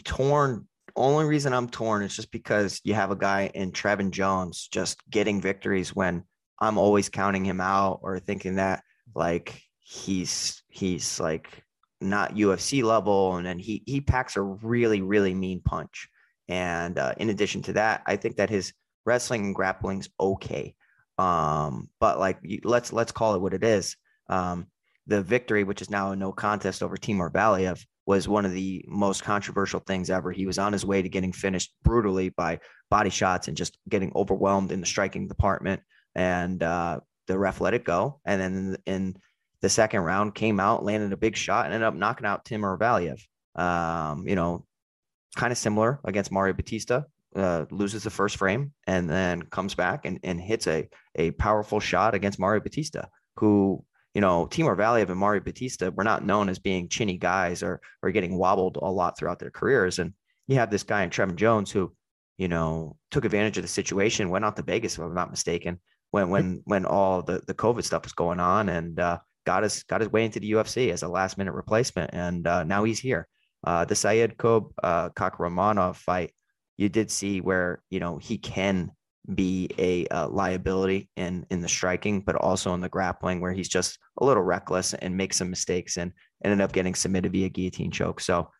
torn. Only reason I'm torn is just because you have a guy in Trevin Jones just getting victories when I'm always counting him out or thinking that like he's like not UFC level. And then he packs a really, really mean punch. And in addition to that, I think that his wrestling and grappling's okay. But like, let's call it what it is. The victory, which is now a no contest over Timur Valiev, was one of the most controversial things ever. He was on his way to getting finished brutally by body shots and just getting overwhelmed in the striking department. And the ref let it go. And then in the second round came out, landed a big shot, and ended up knocking out Timur Valiev. Kind of similar against Mario Batista, loses the first frame and then comes back and hits a powerful shot against Mario Batista, who, you know, Timur Valiev and Mario Batista were not known as being chinny guys or getting wobbled a lot throughout their careers. And you have this guy in Trevin Jones who, you know, took advantage of the situation, went out to Vegas, if I'm not mistaken, when all the COVID stuff was going on, and got his way into the UFC as a last minute replacement. And now he's here. The Syed Kob Kakramanov fight, you did see where, you know, he can be a liability in the striking, but also in the grappling where he's just a little reckless and makes some mistakes and ended up getting submitted via guillotine choke. So,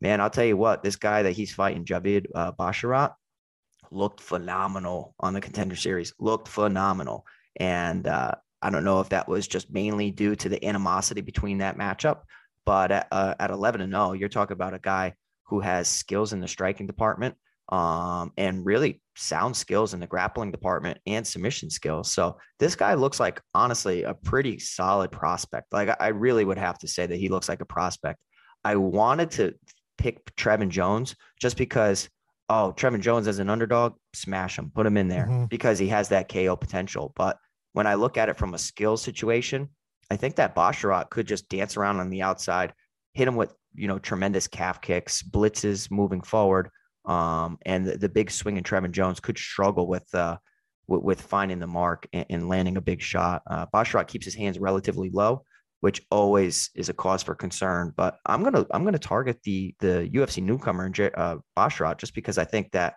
man, I'll tell you what, this guy that he's fighting, Javid Basharat, looked phenomenal on the Contender Series, And I don't know if that was just mainly due to the animosity between that matchup, but at 11-0, you're talking about a guy who has skills in the striking department and really sound skills in the grappling department and submission skills. So this guy looks like, honestly, a pretty solid prospect. Like I really would have to say that he looks like a prospect. I wanted to pick Trevin Jones just because, Trevin Jones as an underdog, smash him, put him in there because he has that KO potential. But when I look at it from a skill situation, I think that Basharat could just dance around on the outside, hit him with, you know, tremendous calf kicks, blitzes moving forward. And the big swing in Trevin Jones could struggle with finding the mark and landing a big shot. Basharat keeps his hands relatively low, which always is a cause for concern, but I'm gonna target the UFC newcomer in Basharat just because I think that,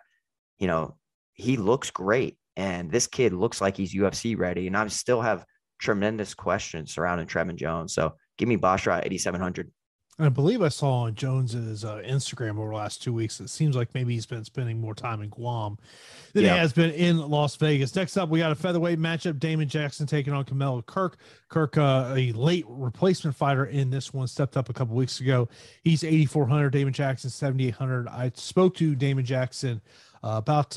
you know, he looks great and this kid looks like he's UFC ready, and I still have tremendous questions surrounding Trevin Jones. So give me Basharat 8,700. I believe I saw on Jones's Instagram over the last 2 weeks, it seems like maybe he's been spending more time in Guam than he has been in Las Vegas. Next up, we got a featherweight matchup. Damon Jackson taking on Camelo Kirk. Kirk, a late replacement fighter in this one, stepped up a couple weeks ago. He's 8,400. Damon Jackson, 7,800. I spoke to Damon Jackson about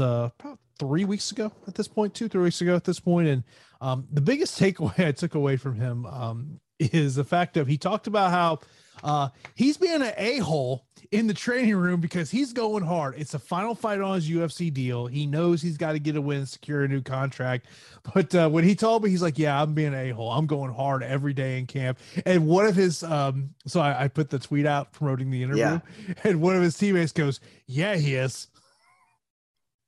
3 weeks ago at this point, 2-3 weeks ago at this point. And the biggest takeaway I took away from him is the fact that he talked about how he's being an a-hole in the training room because he's going hard. It's a final fight on his UFC deal. He knows he's got to get a win, secure a new contract. But when he told me, he's like, yeah, I'm being an a-hole. I'm going hard every day in camp. And one of his, so I put the tweet out promoting the interview, and one of his teammates goes, yeah, he is.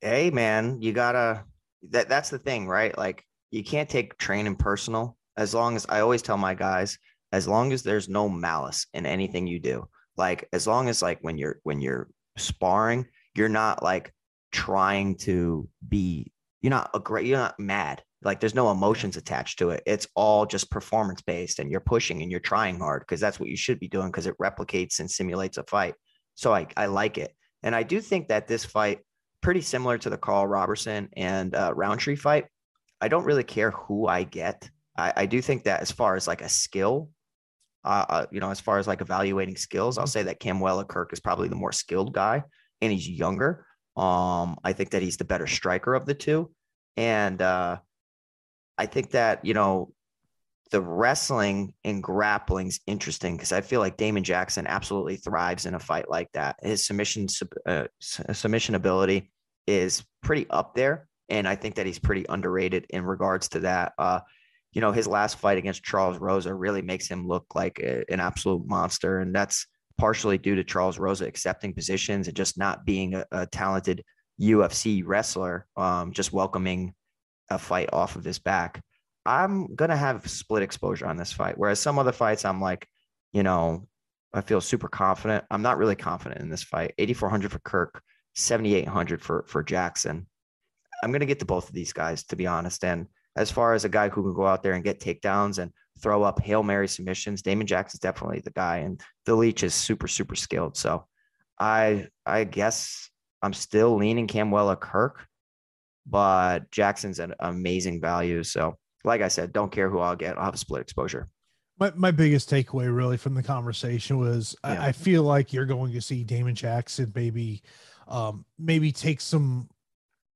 Hey, man, you gotta, that's the thing, right? Like, you can't take training personal. As long as, I always tell my guys, as long as there's no malice in anything you do, like as long as like when you're sparring, you're not like trying to be, you're not mad. Like there's no emotions attached to it. It's all just performance based, and you're pushing and you're trying hard because that's what you should be doing because it replicates and simulates a fight. So I like it. And I do think that this fight, pretty similar to the Carl Roberson and Roundtree fight, I don't really care who I get. I do think that as far as like a skill, as far as like evaluating skills, I'll say that Camelo Kirk is probably the more skilled guy and he's younger. I think that he's the better striker of the two. And I think that, you know, the wrestling and grappling's interesting because I feel like Damon Jackson absolutely thrives in a fight like that. His submission ability is pretty up there. And I think that he's pretty underrated in regards to that. You know, his last fight against Charles Rosa really makes him look like an absolute monster. And that's partially due to Charles Rosa accepting positions and just not being a talented UFC wrestler, just welcoming a fight off of his back. I'm going to have split exposure on this fight. Whereas some other fights, I'm like, you know, I feel super confident. I'm not really confident in this fight. 8,400 for Kirk, 7,800 for Jackson. I'm going to get to both of these guys, to be honest. And as far as a guy who can go out there and get takedowns and throw up Hail Mary submissions, Damon Jackson's definitely the guy. And the Leech is super, super skilled. So I guess I'm still leaning Camuela Kirk, but Jackson's an amazing value. So like I said, don't care who I'll get. I'll have a split exposure. My biggest takeaway really from the conversation was I feel like you're going to see Damon Jackson maybe take some.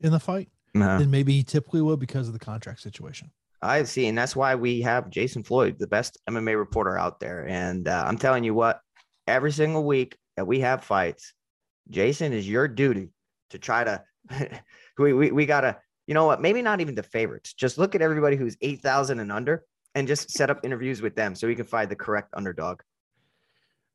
in the fight than maybe he typically would because of the contract situation. I see. And that's why we have Jason Floyd, the best MMA reporter out there. And I'm telling you what, every single week that we have fights, Jason, is your duty to try to, we got to, you know what, maybe not even the favorites. Just look at everybody who's 8,000 and under and just set up interviews with them so we can find the correct underdog.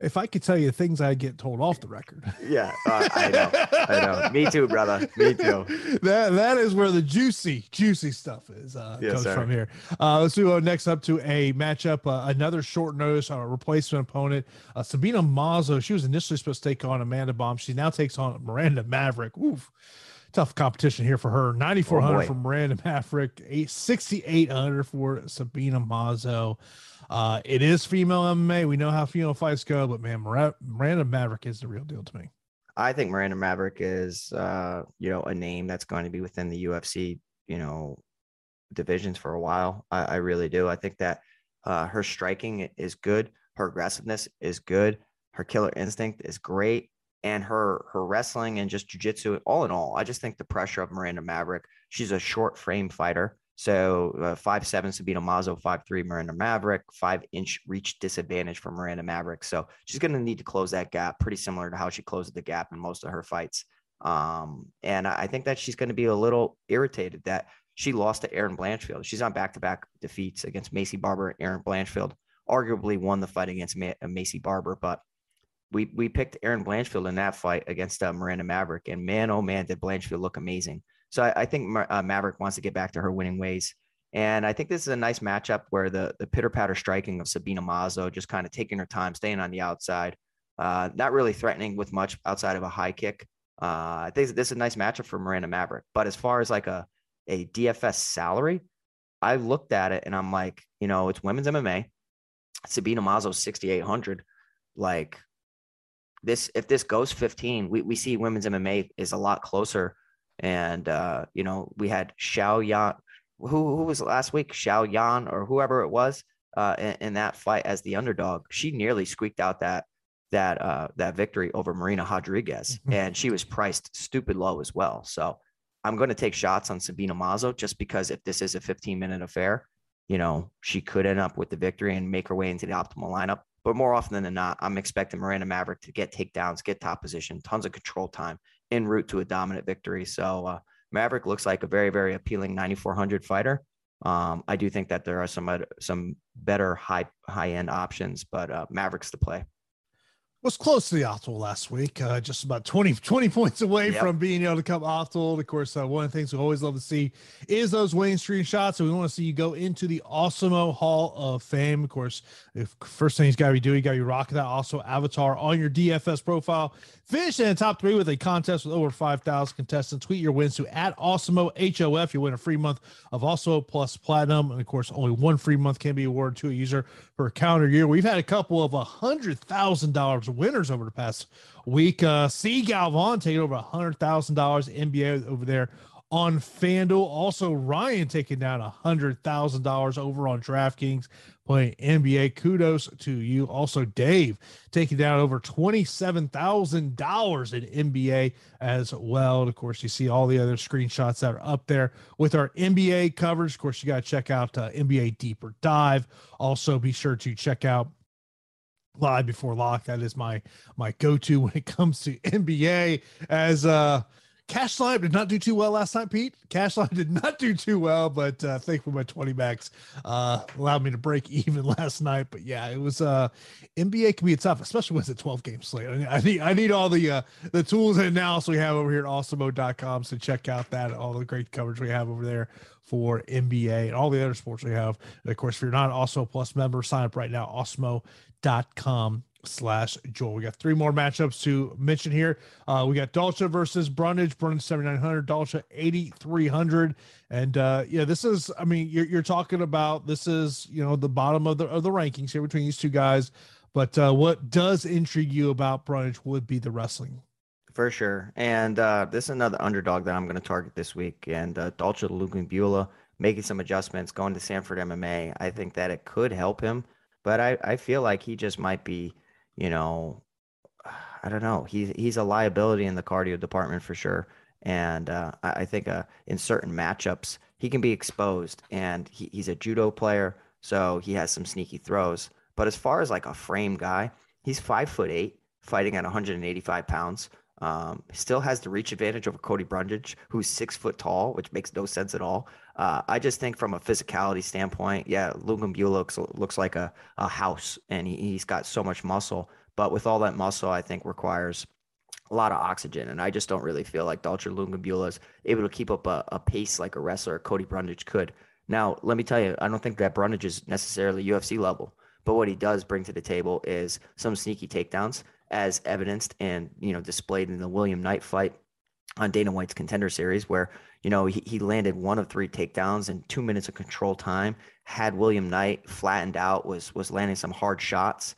If I could tell you things I get told off the record. Yeah, I know. Me too, brother. Me too. That is where the juicy stuff is comes from here. Let's move on next up to a matchup, another short notice on a replacement opponent, Sabina Mazo. She was initially supposed to take on Amanda Baum. She now takes on Miranda Maverick. Oof. Tough competition here for her. 9,400 for Miranda Maverick, 6,800 for Sabina Mazo. It is female MMA. We know how female fights go, but man, Miranda Maverick is the real deal to me. I think Miranda Maverick is, a name that's going to be within the UFC, divisions for a while. I really do. I think that her striking is good. Her aggressiveness is good. Her killer instinct is great. And her wrestling and just jiu-jitsu, all in all, I just think the pressure of Miranda Maverick, she's a short frame fighter. So 5'7" Sabina Mazo, 5'3" Miranda Maverick, 5-inch reach disadvantage for Miranda Maverick. So she's going to need to close that gap, pretty similar to how she closes the gap in most of her fights. And I think that she's going to be a little irritated that she lost to Erin Blanchfield. She's on back-to-back defeats against Macy Barber and Erin Blanchfield. Arguably won the fight against Macy Barber, but we picked Erin Blanchfield in that fight against Miranda Maverick. And man, oh man, did Blanchfield look amazing. So I think Maverick wants to get back to her winning ways. And I think this is a nice matchup where the pitter-patter striking of Sabina Mazo, just kind of taking her time, staying on the outside, not really threatening with much outside of a high kick. I think this is a nice matchup for Miranda Maverick. But as far as like a DFS salary, I looked at it and I'm like, it's women's MMA. Sabina Mazo 6,800. Like this, if this goes 15, we see women's MMA is a lot closer. And, we had Xiao Yan, who was last week, Xiao Yan or whoever it was in that fight as the underdog. She nearly squeaked out that victory over Marina Rodriguez, and she was priced stupid low as well. So I'm going to take shots on Sabina Mazo just because if this is a 15-minute affair, she could end up with the victory and make her way into the optimal lineup. But more often than not, I'm expecting Miranda Maverick to get takedowns, get top position, tons of control time, en route to a dominant victory. So Maverick looks like a very, very appealing 9,400 fighter. I do think that there are some better high end options, but Maverick's the play. was close to the optimal last week, just about 20 points away from being able to come optimal. Of course, one of the things we always love to see is those winning streak shots. So we want to see you go into the Awesemo Hall of Fame. Of course, if first thing you got to be doing, you got to be rocking that also avatar on your DFS profile. Finish in the top three with a contest with over 5,000 contestants. Tweet your wins to @AwesemoHOF. You win a free month of Awesemo Plus Platinum. And of course, only one free month can be awarded to a user per calendar year. We've had a couple of $100,000 winners over the past week. C. Galvan taking over $100,000 NBA over there on FanDuel. Also, Ryan taking down $100,000 over on DraftKings playing NBA. Kudos to you. Also, Dave taking down over $27,000 in NBA as well. And of course, you see all the other screenshots that are up there with our NBA coverage. Of course, you got to check out NBA Deeper Dive. Also, be sure to check out Live Before Lock. That is my go-to when it comes to NBA, as Cash Live did not do too well last time, Pete. Cash Live did not do too well, but thankfully my 20 backs allowed me to break even last night. But yeah, it was NBA can be tough, especially when it's a 12-game slate. I need all the tools and analysis we have over here at awesemo.com. So check out that, all the great coverage we have over there for NBA and all the other sports we have. And of course, if you're not an Awesemo Plus member, sign up right now, awesemo.com/Joel. We got three more matchups to mention here. We got Dalsha versus Brundage. Brundage 7,900, Dalsha 8,300. And this is, I mean, you're talking about, this is, the bottom of the rankings here between these two guys. But what does intrigue you about Brundage would be the wrestling. For sure. And this is another underdog that I'm going to target this week. And Dalsha Lugunbula making some adjustments, going to Sanford MMA. I think that it could help him, but I feel like he just might be, I don't know. He's a liability in the cardio department for sure. And I think in certain matchups, he can be exposed, and he's a judo player, so he has some sneaky throws. But as far as like a frame guy, he's 5'8", fighting at 185 pounds. Still has the reach advantage over Cody Brundage, who's 6 foot tall, which makes no sense at all. I just think from a physicality standpoint, Lugunbula looks like a house, and he's got so much muscle. But with all that muscle, I think requires a lot of oxygen, and I just don't really feel like Dalsha Lugunbula is able to keep up a pace like a wrestler Cody Brundage could. Now, let me tell you, I don't think that Brundage is necessarily UFC level, but what he does bring to the table is some sneaky takedowns, as evidenced and, displayed in the William Knight fight on Dana White's Contender Series, where, he landed one of three takedowns in 2 minutes of control time, had William Knight flattened out, was landing some hard shots.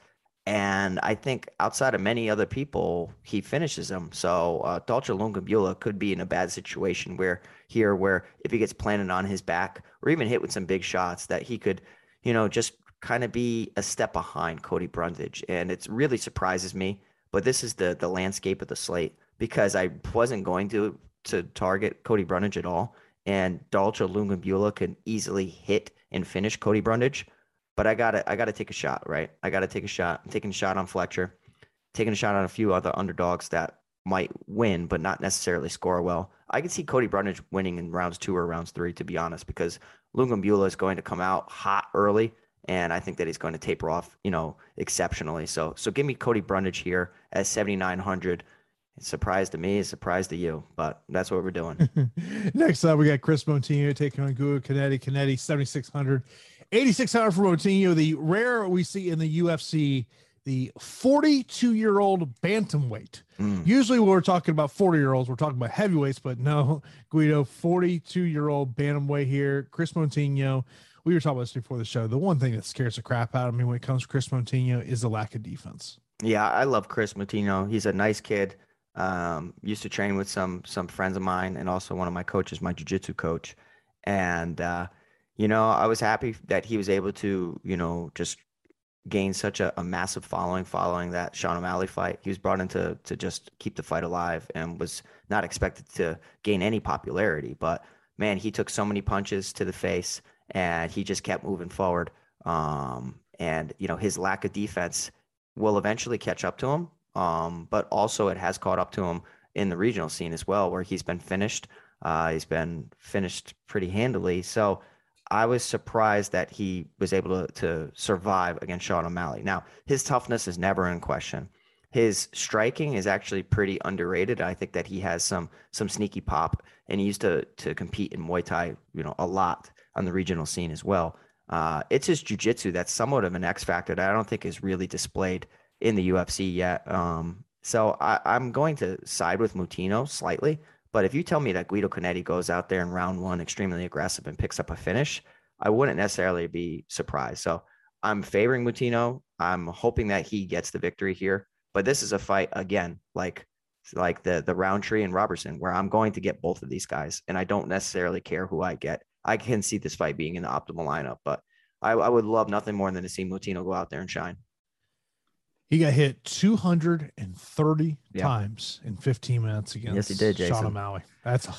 And I think outside of many other people, he finishes them. So Dalsha Lugunbula could be in a bad situation where if he gets planted on his back or even hit with some big shots, that he could, just kind of be a step behind Cody Brundage. And it really surprises me, but this is the landscape of the slate, because I wasn't going to target Cody Brundage at all. And Dalsha Lugunbula can easily hit and finish Cody Brundage, but I gotta take a shot, right? I gotta take a shot. I'm taking a shot on Fletcher, taking a shot on a few other underdogs that might win, but not necessarily score well. I can see Cody Brundage winning in rounds 2 or rounds 3, to be honest, because Lugunbula is going to come out hot early, and I think that he's going to taper off, exceptionally. So give me Cody Brundage here at 7,900. It's a surprise to me, it's a surprise to you, but that's what we're doing. Next up, we got Chris Moutinho taking on Guga Canetti, 7,600. 8,600 for Moutinho. The rare we see in the UFC, the 42-year-old bantamweight. Usually when we're talking about 40-year-olds, we're talking about heavyweights, but no, Guido, 42-year-old bantamweight here. Chris Moutinho. We were talking about this before the show. The one thing that scares the crap out of me when it comes to Chris Moutinho is the lack of defense. Yeah, I love Chris Moutinho. He's a nice kid. Used to train with some friends of mine, and also one of my coaches, my jiu-jitsu coach. And, I was happy that he was able to, just gain such a massive following that Sean O'Malley fight. He was brought in to just keep the fight alive and was not expected to gain any popularity. But, man, he took so many punches to the face, and he just kept moving forward. And, his lack of defense will eventually catch up to him. But also it has caught up to him in the regional scene as well, where he's been finished. He's been finished pretty handily. So I was surprised that he was able to survive against Sean O'Malley. Now, his toughness is never in question. His striking is actually pretty underrated. I think that he has some sneaky pop, and he used to compete in Muay Thai, you know, a lot on the regional scene as well. It's his jiu-jitsu that's somewhat of an X factor that I don't think is really displayed in the UFC yet. So I'm going to side with Moutinho slightly, but if you tell me that Guido Canetti goes out there in round one extremely aggressive and picks up a finish, I wouldn't necessarily be surprised. So I'm favoring Moutinho. I'm hoping that he gets the victory here, but this is a fight again, like the Roundtree and Robertson, where I'm going to get both of these guys, and I don't necessarily care who I get. I can see this fight being in the optimal lineup, but I would love nothing more than to see Moutinho go out there and shine. He got hit 230 times in 15 minutes against Sean O'Malley. That's a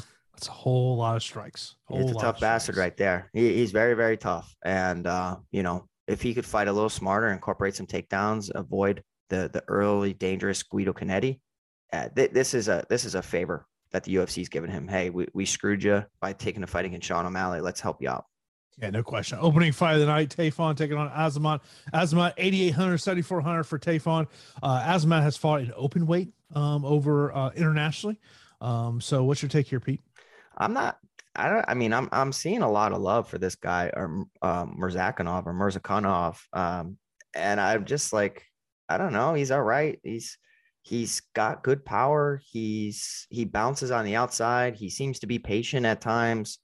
whole lot of strikes. It's a tough bastard right there. He's very, very tough. And, you know, if he could fight a little smarter, incorporate some takedowns, avoid the early dangerous Guido Canetti, this is a favor that the UFC's given him. Hey, we screwed you by taking a fight against Sean O'Malley. Let's help you out. Yeah, no question. Opening fight of the night, Tafon taking on Azamat. Azamat, 8,800, 7,400 for Tafon. Azamat has fought in open weight over internationally. So what's your take here, Pete? I'm seeing a lot of love for this guy, or Murzakanov. And I'm just like, I don't know. He's all right. He's got good power. He bounces on the outside. He seems to be patient at times.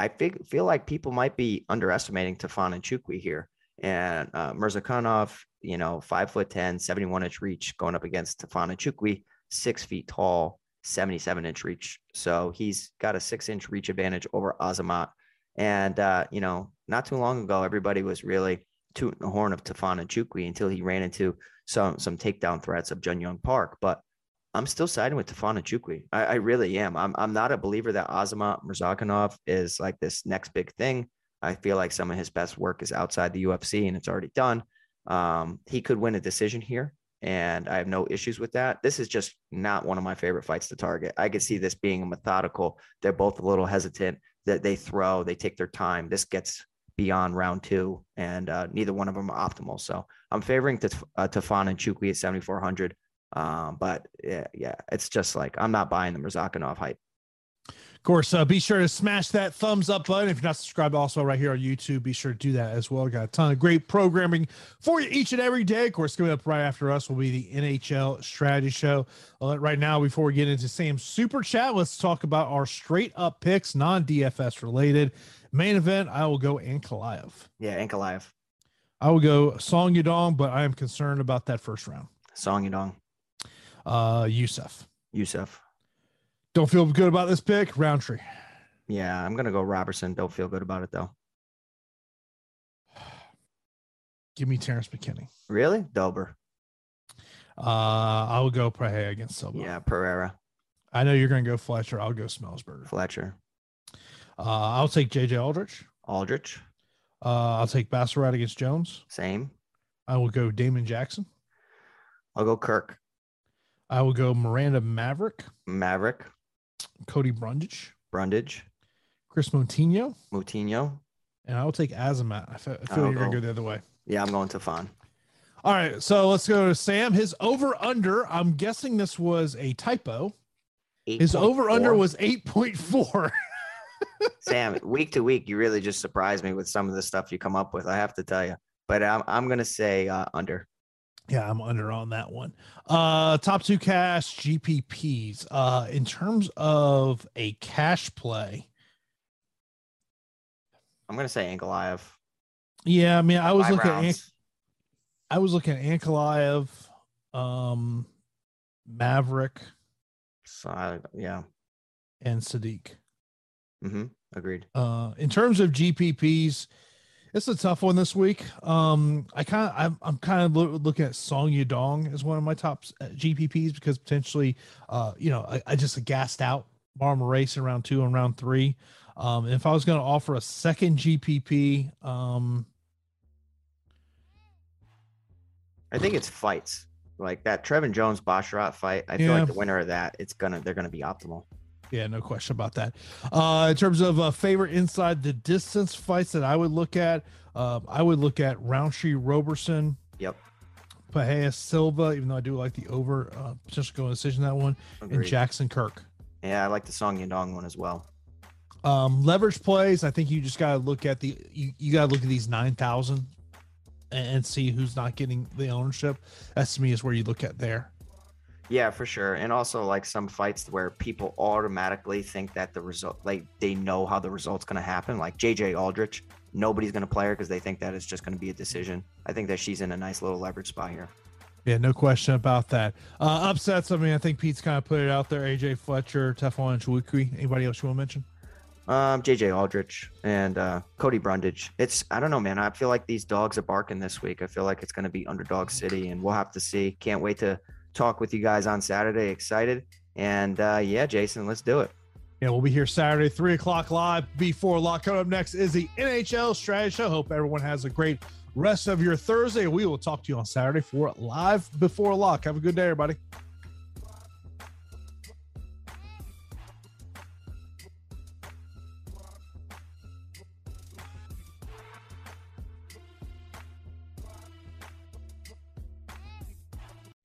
I feel like people might be underestimating Tafon Nchukwi here. And Murzakanov, you know, 5'10", 71-inch reach, going up against Tafon Nchukwi, 6 feet tall, 77-inch reach. So he's got a 6-inch reach advantage over Azamat. And, you know, not too long ago, everybody was really tooting the horn of Tafon Nchukwi until he ran into some takedown threats of Junyoung Park. But I'm still siding with Tafon Nchukwi. I really am. I'm not a believer that Azamat Murzakanov is like this next big thing. I feel like some of his best work is outside the UFC, and it's already done. He could win a decision here, and I have no issues with that. This is just not one of my favorite fights to target. I could see this being a methodical. They're both a little hesitant. That they throw, they take their time. This gets beyond round two, and neither one of them are optimal. So I'm favoring Tafon Nchukwi at 7,400. But yeah, it's just like, I'm not buying the Murzakanov hype. Of course, be sure to smash that thumbs up button. If you're not subscribed also right here on YouTube, be sure to do that as well. We've got a ton of great programming for you each and every day. Of course, coming up right after us will be the NHL Strategy Show. Right now, before we get into Sam's Super Chat, let's talk about our straight up picks, non-DFS related. Main event, I will go Ankalaev. Yeah, Ankalaev. I will go Song Yadong, but I am concerned about that first round. Song Yadong. Youssef. Don't feel good about this pick. Roundtree. Yeah, I'm going to go Robertson. Don't feel good about it, though. Give me Terrence McKinney. Really? Dober. I'll go Pereira against Silva. Yeah, Pereira. I know you're going to go Fletcher. I'll go Semelsberger. Fletcher. I'll take JJ Aldrich. I'll take Basharat against Jones. Same. I will go Damon Jackson. I'll go Kirk. I will go Miranda Maverick. Cody Brundage. Chris Moutinho. And I will take Azamat. I feel you're going to go the other way. Yeah, I'm going Tafon. All right, so let's go to Sam. His over-under, I'm guessing this was a typo. His over-under was 8.4. Sam, week to week, you really just surprise me with some of the stuff you come up with, I have to tell you. But I'm going to say under. Yeah, I'm under on that one. Top two cash GPPs. In terms of a cash play, I'm going to say Ankalaev. Yeah, I mean, I was looking at Ankalaev, Maverick. Yeah. And Sadiq. Mm-hmm. Agreed. In terms of GPPs, it's a tough one this week. I'm kind of looking at Song Yadong as one of my top GPPs because potentially, I just gassed out Marlon Moraes in round two and round three. And if I was going to offer a second GPP, I think it's fights like that Trevin Jones Basharat fight. I feel like the winner of that, they're gonna be optimal. Yeah, no question about that. In terms of favorite inside the distance fights that I would look at, Roundtree Roberson. Yep. Paheas Silva, even though I do like the over potential going decision that one. Agreed. And Jackson Kirk. Yeah, I like the Song Yadong one as well. Leverage plays, I think you just got to look at the you got to look at these 9,000 and see who's not getting the ownership. That's, to me, is where you look at there. Yeah, for sure. And also, like, some fights where people automatically think that the result, like, they know how the result's going to happen. Like JJ Aldrich, nobody's going to play her because they think that it's just going to be a decision. I think that she's in a nice little leverage spot here. Yeah, no question about that. Upsets, I mean, I think Pete's kind of put it out there. AJ Fletcher, Tafon Nchukwi. Anybody else you want to mention? JJ Aldrich and Cody Brundage. I don't know, man. I feel like these dogs are barking this week. I feel like it's going to be underdog city, and we'll have to see. Can't wait to talk with you guys on Saturday. Excited. And yeah, Jason, let's do it. Yeah, we'll be here Saturday, 3 o'clock live before lock. Coming up next is the NHL Strategy Show. Hope everyone has a great rest of your Thursday. We will talk to you on Saturday for live before lock. Have a good day, everybody.